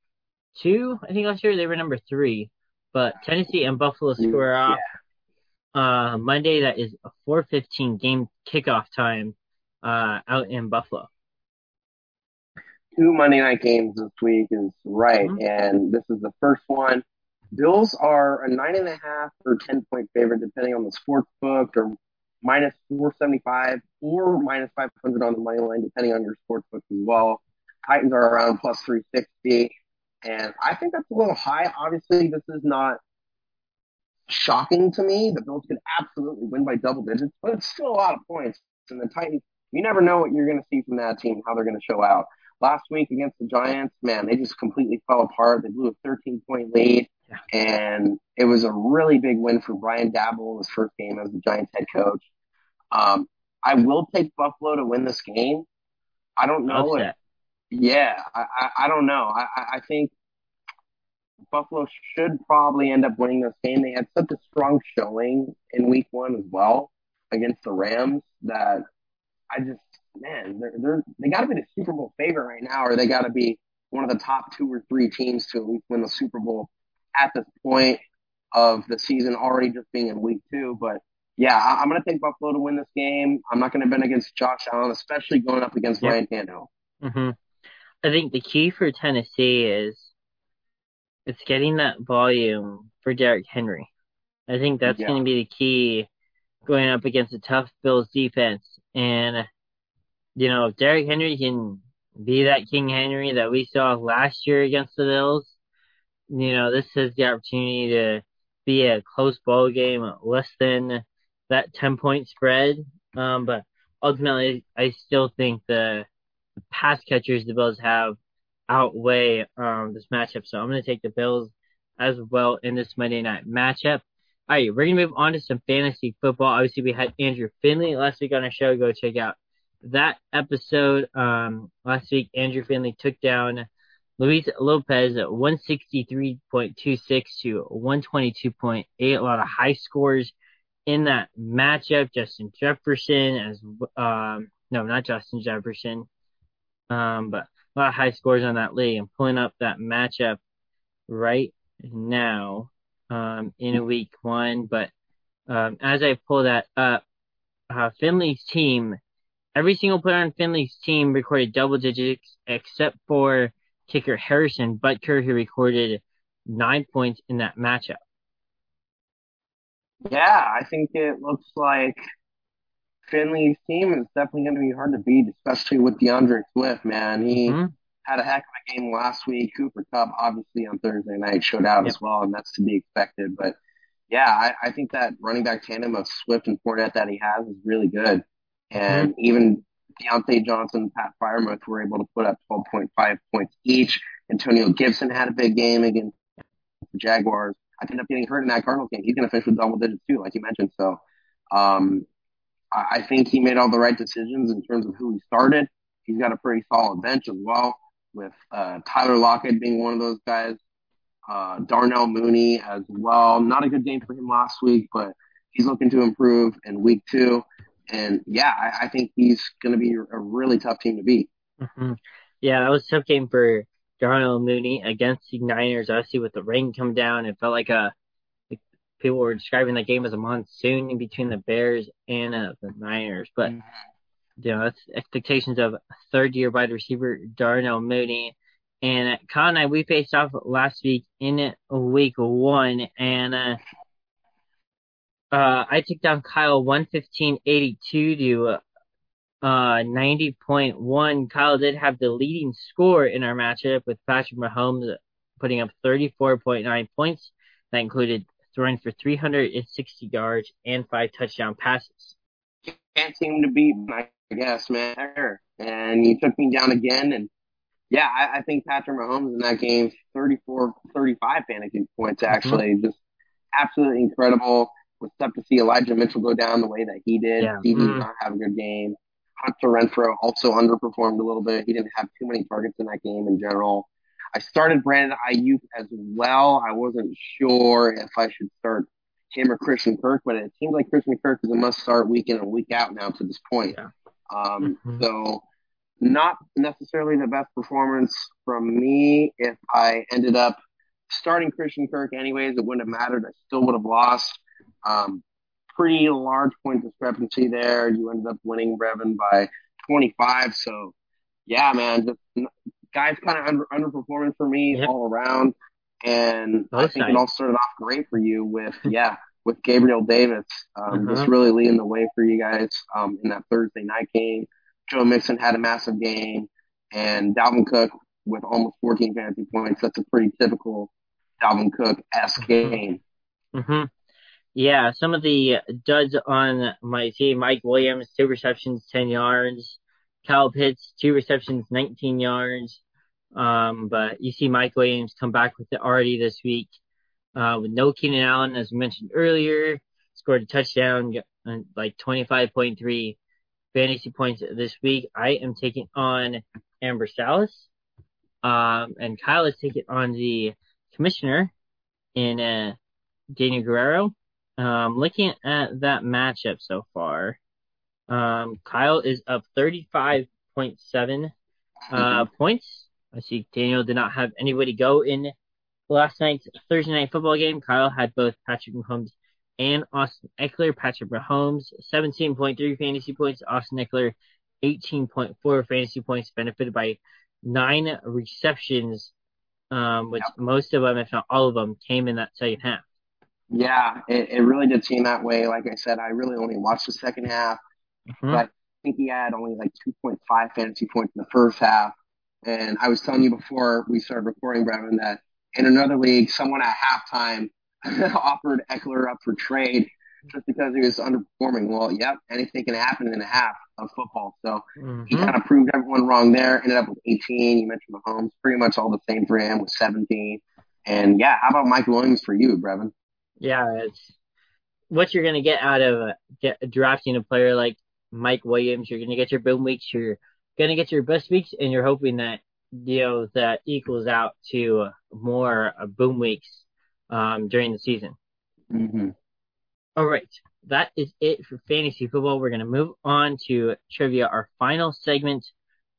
two. I think last year they were number three. But Tennessee and Buffalo square yeah. off uh, Monday. That is a four fifteen game kickoff time uh, out in Buffalo. Two Monday night games this week is right, mm-hmm. and this is the first one. Bills are a nine and a half or ten point favorite, depending on the sports book, or minus four seventy five or minus five hundred on the money line, depending on your sports book as well. Titans are around plus three sixty, and I think that's a little high. Obviously, this is not shocking to me. The Bills can absolutely win by double digits, but it's still a lot of points. And the Titans, you never know what you're going to see from that team, how they're going to show out. Last week against the Giants, man, they just completely fell apart. They blew a thirteen-point lead, and it was a really big win for Brian Dabble in his first game as the Giants head coach. Um, I will take Buffalo to win this game. I don't know. If, yeah, I, I, I don't know. I, I think Buffalo should probably end up winning this game. They had such a strong showing in week one as well against the Rams that I just – Man, they're, they're, they got to be the Super Bowl favorite right now, or they got to be one of the top two or three teams to at least win the Super Bowl at this point of the season, already just being in week two. But, yeah, I, I'm going to take Buffalo to win this game. I'm not going to bet against Josh Allen, especially going up against yep. Ryan Tannehill. Mm-hmm. I think the key for Tennessee is it's getting that volume for Derrick Henry. I think that's yeah. going to be the key going up against a tough Bills defense. And – you know, if Derrick Henry can be that King Henry that we saw last year against the Bills, you know, this is the opportunity to be a close ball game, less than that ten-point spread. Um, but ultimately, I still think the pass catchers the Bills have outweigh um, this matchup. So I'm going to take the Bills as well in this Monday night matchup. All right, we're going to move on to some fantasy football. Obviously, we had Andrew Finley last week on our show. Go check out that episode. Um, last week, Andrew Finley took down Luis Lopez at one sixty-three point two six to one twenty-two point eight. A lot of high scores in that matchup. Justin Jefferson, as um, no, not Justin Jefferson, um, but a lot of high scores on that league. I'm pulling up that matchup right now um, in week one. But um, as I pull that up, uh, Finley's team. Every single player on Finley's team recorded double digits except for kicker Harrison Butker, who recorded nine points in that matchup. Yeah, I think it looks like Finley's team is definitely going to be hard to beat, especially with DeAndre Swift, man. He mm-hmm. had a heck of a game last week. Cooper Kupp, obviously, on Thursday night showed out yep. as well, and that's to be expected. But, yeah, I, I think that running back tandem of Swift and Fournette that he has is really good. And mm-hmm. even Deontay Johnson and Pat Freiermuth were able to put up twelve point five points each. Antonio Gibson had a big game against the Jaguars. I ended up getting hurt in that Cardinals game. He's going to finish with double digits too, like you mentioned. So um, I think he made all the right decisions in terms of who he started. He's got a pretty solid bench as well, with uh, Tyler Lockett being one of those guys. Uh, Darnell Mooney as well. Not a good game for him last week, but he's looking to improve in week two. And, yeah, I, I think he's going to be a really tough team to beat. Mm-hmm. Yeah, that was a tough game for Darnell Mooney against the Niners. Obviously, with the rain come down, it felt like a like people were describing that game as a monsoon in between the Bears and uh, the Niners. But, mm-hmm. you know, that's expectations of third-year wide receiver Darnell Mooney. And Kyle and I, we faced off last week in week one, and uh, – Uh, I took down Kyle one fifteen eighty-two to uh, ninety point one. Kyle did have the leading score in our matchup, with Patrick Mahomes putting up thirty-four point nine points. That included throwing for three hundred sixty yards and five touchdown passes. Can't seem to beat me, I guess, man. And you took me down again. And, yeah, I, I think Patrick Mahomes in that game, thirty-four, thirty-five fantasy points, actually. Mm-hmm. Just absolutely incredible. Was tough to see Elijah Mitchell go down the way that he did. Yeah. He did not have a good game. Hunter Renfrow also underperformed a little bit. He didn't have too many targets in that game in general. I started Brandon Ayuk as well. I wasn't sure if I should start him or Christian Kirk, but it seems like Christian Kirk is a must-start week in and week out now to this point. Yeah. Um, mm-hmm. So not necessarily the best performance from me if I ended up starting Christian Kirk anyways, it wouldn't have mattered. I still would have lost. Um, pretty large point discrepancy there. You ended up winning, Brevin, by twenty-five. So, yeah, man, just, guys kind of under, underperforming for me yep. all around. And I think nice. It all started off great for you with, yeah, with Gabriel Davis. Um, uh-huh. Just really leading the way for you guys um, in that Thursday night game. Joe Mixon had a massive game. And Dalvin Cook with almost fourteen fantasy points. That's a pretty typical Dalvin Cook-esque mm-hmm. game. Mm-hmm. Yeah, some of the duds on my team. Mike Williams, two receptions, ten yards. Kyle Pitts, two receptions, nineteen yards. Um, but you see Mike Williams come back with it already this week uh, with no Keenan Allen, as we mentioned earlier. Scored a touchdown, like twenty-five point three fantasy points this week. I am taking on Amber Salas. Um, and Kyle is taking on the commissioner in uh, Daniel Guerrero. Um, looking at that matchup so far, um, Kyle is up thirty-five point seven uh, points. I see Daniel did not have anybody go in last night's Thursday night football game. Kyle had both Patrick Mahomes and Austin Eckler. Patrick Mahomes, seventeen point three fantasy points. Austin Eckler, eighteen point four fantasy points, benefited by nine receptions, um, which yep. most of them, if not all of them, came in that second half. Yeah, it, it really did seem that way. Like I said, I really only watched the second half, mm-hmm. but I think he had only like two point five fantasy points in the first half. And I was telling you before we started recording, Brevin, that in another league, someone at halftime offered Eckler up for trade just because he was underperforming. Well, yep, anything can happen in a half of football. So mm-hmm. he kind of proved everyone wrong there. Ended up with eighteen. You mentioned Mahomes. Pretty much all the same for him with seventeen. And, yeah, how about Mike Williams for you, Brevin? Yeah, it's what you're going to get out of uh, get, drafting a player like Mike Williams. You're going to get your boom weeks, your going to get your best weeks, and you're hoping that, you know, that equals out to more uh, boom weeks um, during the season. Mm-hmm. All right. That is it for fantasy football. We're going to move on to trivia, our final segment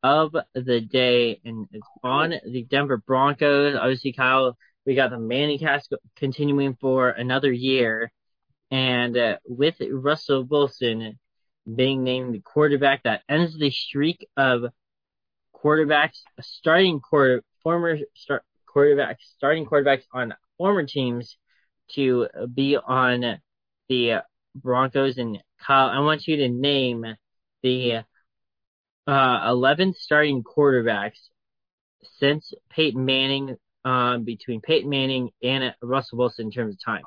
of the day, and it's on the Denver Broncos. Obviously, Kyle, we got the Manning cast continuing for another year, and uh, with Russell Wilson being named the quarterback, that ends the streak of quarterbacks starting quarter former start quarterbacks starting quarterbacks on former teams to be on the Broncos. And Kyle, I want you to name the uh, eleven starting quarterbacks since Peyton Manning, um, between Peyton Manning and Russell Wilson in terms of time.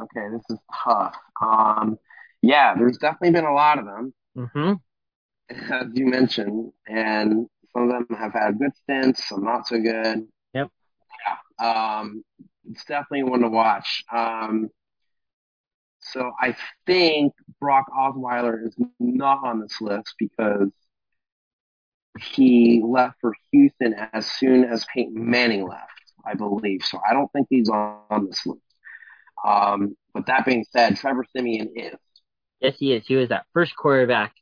Okay, this is tough. Um, Yeah, there's definitely been a lot of them, mm-hmm. as you mentioned, and some of them have had good stints, some not so good. Yep. Yeah, um, it's definitely one to watch. Um, so I think Brock Osweiler is not on this list because he left for Houston as soon as Peyton Manning left, I believe. So I don't think he's on this list. Um, but that being said, Trevor Siemian is. Yes, he is. He was that first quarterback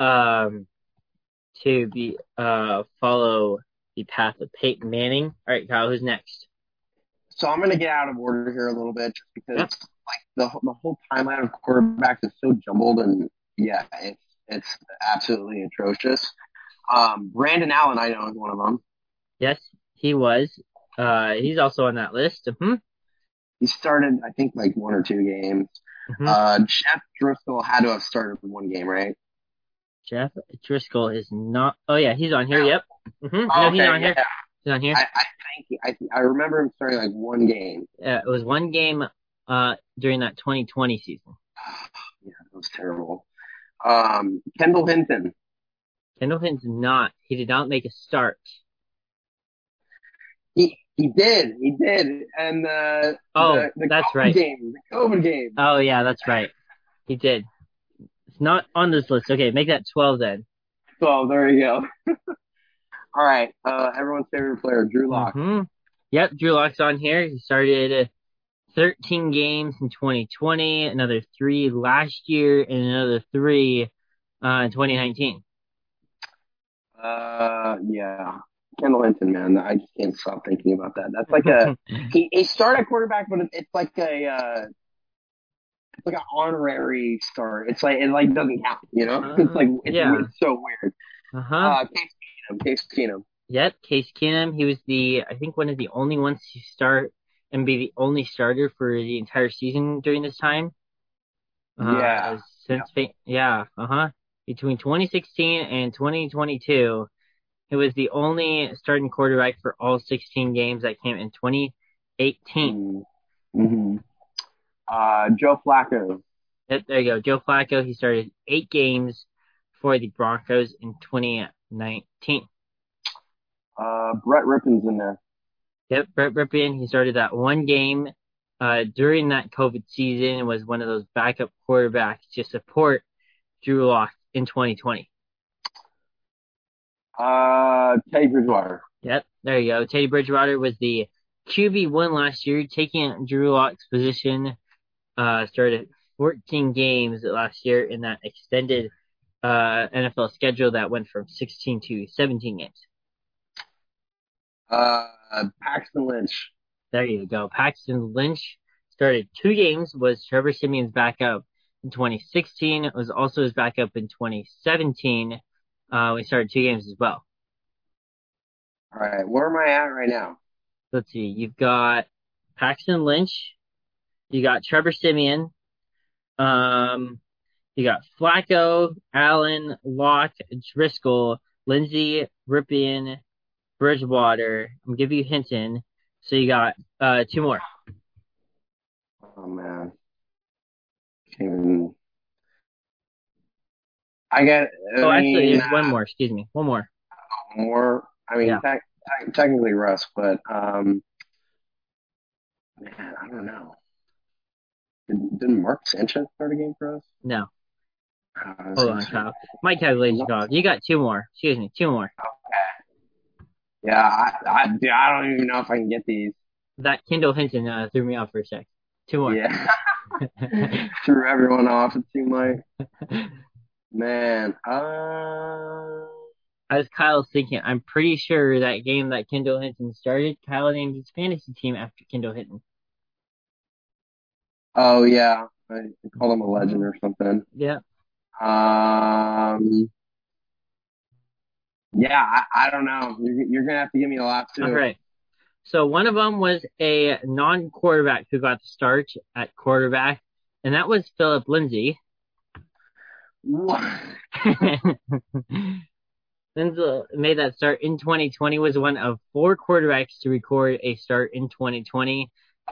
um, to be uh, follow the path of Peyton Manning. All right, Kyle, who's next? So I'm going to get out of order here a little bit just because yep. like the the whole timeline of quarterbacks is so jumbled, and yeah, it's it's absolutely atrocious. Um, Brandon Allen, I know, is one of them. Yes, he was. Uh, he's also on that list. Mm-hmm. He started, I think, like one or two games. Mm-hmm. Uh, Jeff Driscoll had to have started with one game, right? Jeff Driscoll is not. Oh yeah, he's on here. Yeah. Yep. Mm-hmm. Oh, no, he's okay, on here. Yeah. He's on here. I, I think he, I I remember him starting like one game. Yeah, it was one game. Uh, during that twenty twenty season. Yeah, that was terrible. Um, Kendall Hinton. Kendall Hinton's not. He did not make a start. He. He did, he did, and the oh, the, the that's COVID right. game, the COVID game. Oh yeah, that's right. He did. It's not on this list. Okay, make that twelve then. Twelve. There you go. All right, uh, everyone's favorite player, Drew Lock. Mm-hmm. Yep, Drew Lock's on here. He started thirteen games in twenty twenty, another three last year, and another three uh, in twenty nineteen. Uh, yeah. Tim Linton, man, I just can't stop thinking about that. That's like a he, he started at quarterback, but it's like a uh, it's like an honorary start. It's like it like doesn't happen, you know. Uh, it's like it's, yeah. it's so weird. Uh-huh. Uh, Case Keenum, Case Keenum. Yep, Case Keenum. He was the I think one of the only ones to start and be the only starter for the entire season during this time. Uh, yeah. Since yeah. yeah, uh-huh. Between twenty sixteen and twenty twenty-two, he was the only starting quarterback for all sixteen games that came in twenty eighteen. Mm-hmm. Uh, Joe Flacco. There you go. Joe Flacco, he started eight games for the Broncos in twenty nineteen. Uh, Brett Rippon's in there. Yep, Brett Rippon. He started that one game uh, during that COVID season and was one of those backup quarterbacks to support Drew Lock in twenty twenty. Uh, Teddy Bridgewater. Yep, there you go. Teddy Bridgewater was the Q B one last year, taking Drew Lock's position. Uh, started fourteen games last year in that extended uh, N F L schedule that went from sixteen to seventeen games. Uh, Paxton Lynch. There you go. Paxton Lynch started two games, was Trevor Siemian's backup in twenty sixteen. It was also his backup in twenty seventeen. Uh, we started two games as well. All right. Where am I at right now? Let's see. You've got Paxton Lynch. You got Trevor Siemian. Um, you got Flacco, Allen, Locke, Driscoll, Lindsey, Ripien, Bridgewater. I'm giving you Hinton. So you got uh, two more. Oh, man. Can't even... I got. I oh, mean, actually, it's one more. Excuse me, one more. More. I mean, yeah. te- te- technically Russ, but um, man, I don't know. Didn't, didn't Mark Sanchez start a game for us? No. Uh, Hold so on, sorry. Kyle. My calculation's gone. You got two more. Excuse me, two more. Okay. Yeah, I, I, dude, I don't even know if I can get these. That Kendall Hinton uh, threw me off for a sec. Two more. Yeah. Threw everyone off. It seemed like. Man, uh... as Kyle's thinking, I'm pretty sure that game that Kendall Hinton started, Kyle named his fantasy team after Kendall Hinton. Oh, yeah. I called him a legend or something. Yeah. Um. Yeah, I, I don't know. You're, you're going to have to give me a lot, too. All right. So one of them was a non-quarterback who got the start at quarterback, and that was Philip Lindsay. What? Denzel made that start in twenty twenty, was one of four quarterbacks to record a start in twenty twenty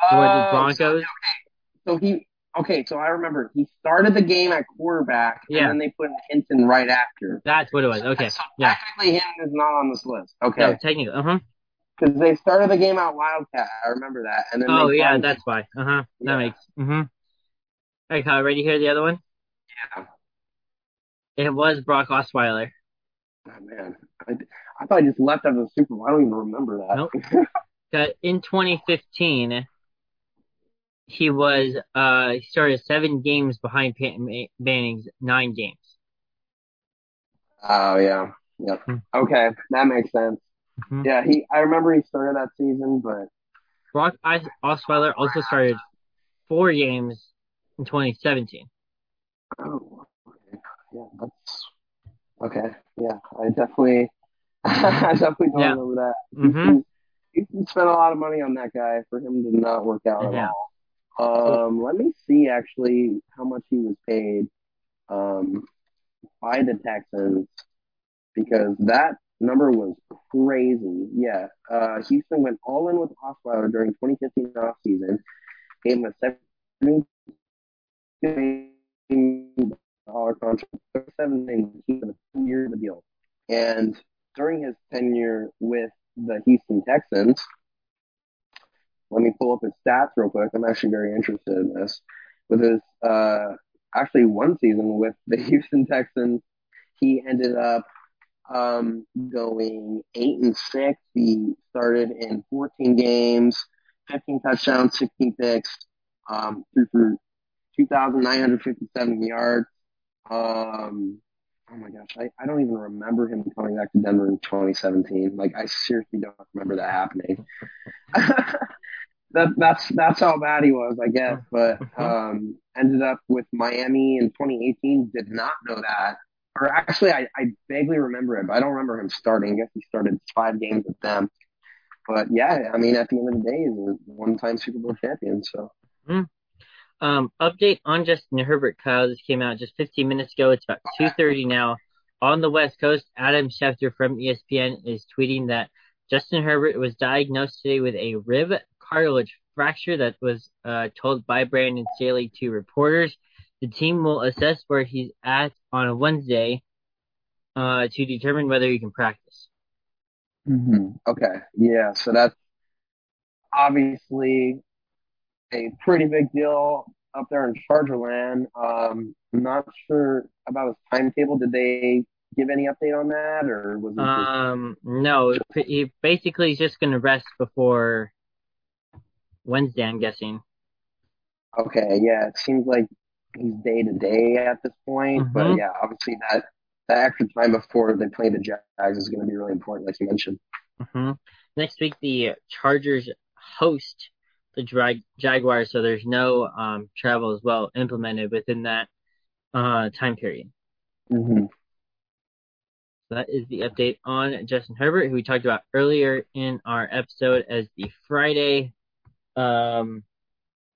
for uh, the Broncos. So, okay. so he okay, so I remember he started the game at quarterback yeah. and then they put Hinton right after. That's what it was. Okay. So, so yeah. Technically Hinton is not on this list. Okay. No, technically. Uh-huh. Because they started the game out Wildcat. I remember that. And then Oh they yeah, that's him. Why. Uh-huh. That yeah. makes mm-hmm. All right, Kyle, ready to hear the other one? Yeah. It was Brock Osweiler. Oh, man. I, I thought I just left out of the Super Bowl. I don't even remember that. Nope. But in twenty fifteen, he was uh, he started seven games behind Peyton Manning's nine games. Oh, yeah. Yep. Mm-hmm. Okay. That makes sense. Mm-hmm. Yeah, he. I remember he started that season, but... Brock Osweiler also started four games in twenty seventeen. Oh, yeah, that's okay. Yeah, I definitely, I definitely don't yeah. remember that. Mm-hmm. You can spend a lot of money on that guy for him to not work out at yeah. all. Um, let me see actually how much he was paid um, by the Texans because that number was crazy. Yeah, uh, Houston went all in with Osweiler during twenty fifteen off season, gave him a seventeen. Dollar contract, thirty-seven and he had a ten-year deal. And during his tenure with the Houston Texans, let me pull up his stats real quick. I'm actually very interested in this. With his uh, actually one season with the Houston Texans, he ended up um, going eight and six. He started in fourteen games, fifteen touchdowns, sixteen picks, um, through for two thousand nine hundred fifty-seven yards. Um, oh my gosh, I, I don't even remember him coming back to Denver in twenty seventeen. Like, I seriously don't remember that happening. that that's that's how bad he was, I guess. But um, ended up with Miami in twenty eighteen. Did not know that. Or actually, I, I vaguely remember it, but I don't remember him starting. I guess he started five games with them. But, yeah, I mean, at the end of the day, he's a one-time Super Bowl champion. So, mm. um, update on Justin Herbert, Kyle. This came out just fifteen minutes ago. It's about two thirty now. On the West Coast, Adam Schefter from E S P N is tweeting that Justin Herbert was diagnosed today with a rib cartilage fracture that was uh, told by Brandon Staley to reporters. The team will assess where he's at on a Wednesday uh, to determine whether he can practice. Mm-hmm. Okay, yeah, so that's obviously a pretty big deal up there in Chargerland. Um, I'm not sure about his timetable. Did they give any update on that, or was it? Um, just- no, he basically he's just going to rest before Wednesday, I'm guessing. Okay, yeah, it seems like he's day to day at this point, mm-hmm. but yeah, obviously that. That extra time before they play the Jags is going to be really important, like you mentioned. Mm-hmm. Next week, the Chargers host the drag- Jaguars, so there's no um, travel as well implemented within that uh, time period. Mm-hmm. So that is the update on Justin Herbert, who we talked about earlier in our episode as the Friday, um,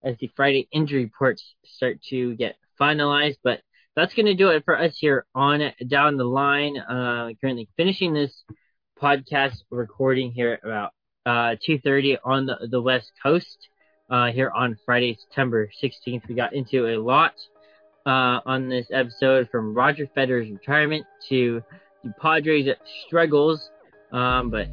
as the Friday injury reports start to get finalized, but. That's going to do it for us here on Down the Line. Uh, currently finishing this podcast recording here at about uh, two thirty on the, the West Coast uh, here on Friday, September sixteenth. We got into a lot uh, on this episode, from Roger Federer's retirement to the Padres' struggles, um, but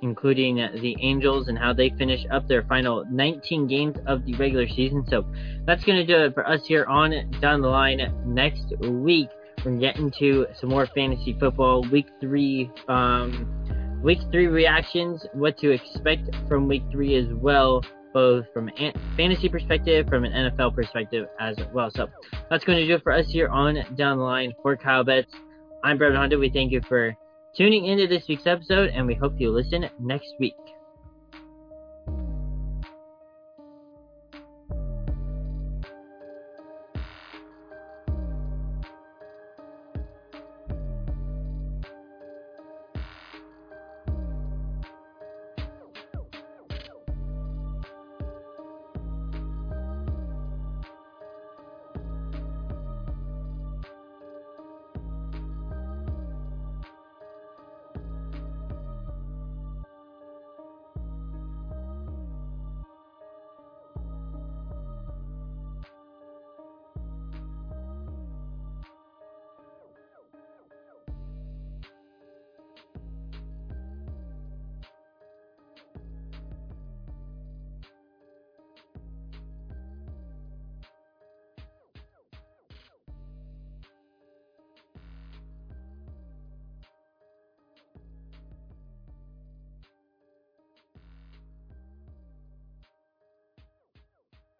including the Angels and how they finish up their final nineteen games of the regular season. So that's going to do it for us here on Down the Line. Next week, we're going to get into some more fantasy football, week three, um, week three reactions, what to expect from week three as well, both from a fantasy perspective, from an N F L perspective as well. So that's going to do it for us here on Down the Line. For Kyle Betts, I'm Brevin Honda. We thank you for tuning into this week's episode, and we hope you listen next week.